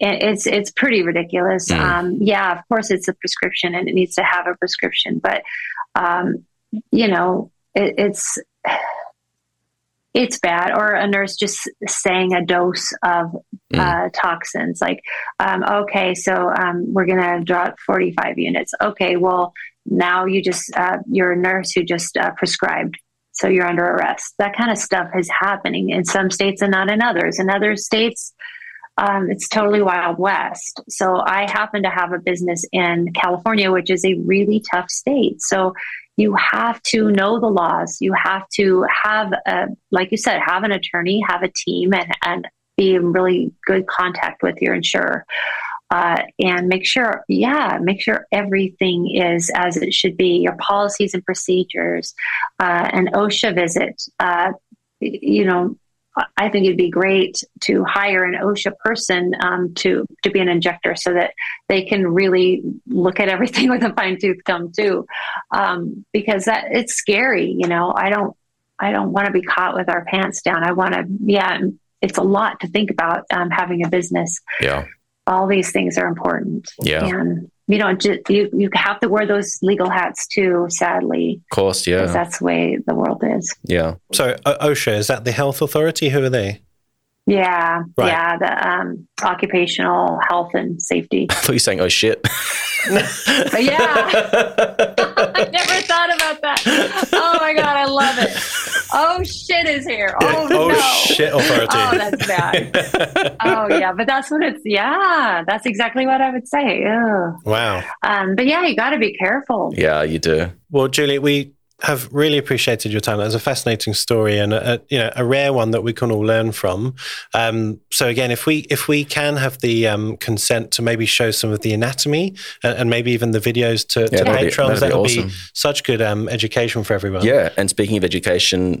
It's pretty ridiculous. Mm. Of course it's a prescription and it needs to have a prescription, but, you know, it's bad. Or a nurse just saying a dose of toxins, like, we're going to drop 45 units. Okay, well, now you just, you're a nurse who just prescribed, so you're under arrest. That kind of stuff is happening in some states and not in others. In other states, It's totally Wild West. So I happen to have a business in California, which is a really tough state. So you have to know the laws. You have to have, like you said, have an attorney, have a team, and be in really good contact with your insurer. And make sure everything is as it should be, your policies and procedures, an OSHA visit. I think it'd be great to hire an OSHA person to be an injector so that they can really look at everything with a fine tooth comb too, because that it's scary. I don't want to be caught with our pants down. It's a lot to think about having a business. Yeah, all these things are important. Yeah, and you have to wear those legal hats too. Sadly, of course, yeah, because that's the way the world is. Yeah. So OSHA, is that the health authority? Who are they? Yeah, right. Yeah, the occupational health and safety. I thought you were saying, oh shit. But yeah, I never thought about that. Oh my God, I love it. Oh shit is here. Oh, yeah. Oh no. Shit authority. Oh, that's bad. Oh yeah, but that's what it's. Yeah, that's exactly what I would say. Ugh. Wow. But yeah, you got to be careful. Yeah, you do. Well, Julie, we have really appreciated your time. That was a fascinating story and a rare one that we can all learn from. So again, if we can have the consent to maybe show some of the anatomy and maybe even the videos to patrons, that would be such good education for everyone. Yeah, and speaking of education,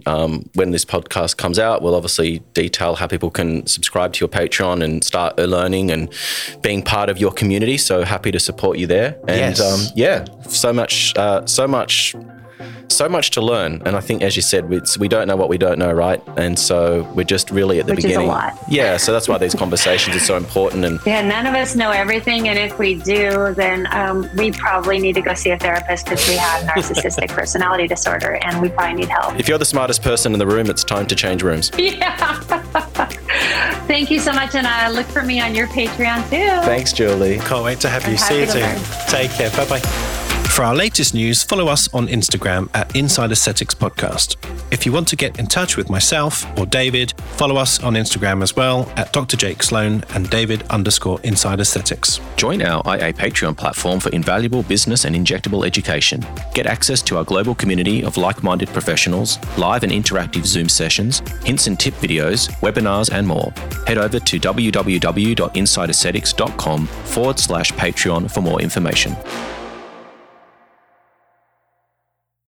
when this podcast comes out, we'll obviously detail how people can subscribe to your Patreon and start learning and being part of your community. So happy to support you there. And yes. So much to learn. And I think, as you said, we don't know what we don't know, right? And so we're just really at the beginning. Is a lot. Yeah, so that's why these conversations are so important. And yeah, none of us know everything. And if we do, then we probably need to go see a therapist because we have narcissistic personality disorder and we probably need help. If you're the smartest person in the room, it's time to change rooms. Yeah. Thank you so much. And look for me on your Patreon too. Thanks, Julie. Can't wait to have you. See you soon. Take care. Bye-bye. For our latest news, follow us on Instagram at Inside Aesthetics Podcast. If you want to get in touch with myself or David, follow us on Instagram as well at Dr. Jake Sloan and David_Inside Aesthetics. Join our IA Patreon platform for invaluable business and injectable education. Get access to our global community of like-minded professionals, live and interactive Zoom sessions, hints and tip videos, webinars, and more. Head over to www.insideaesthetics.com/Patreon for more information.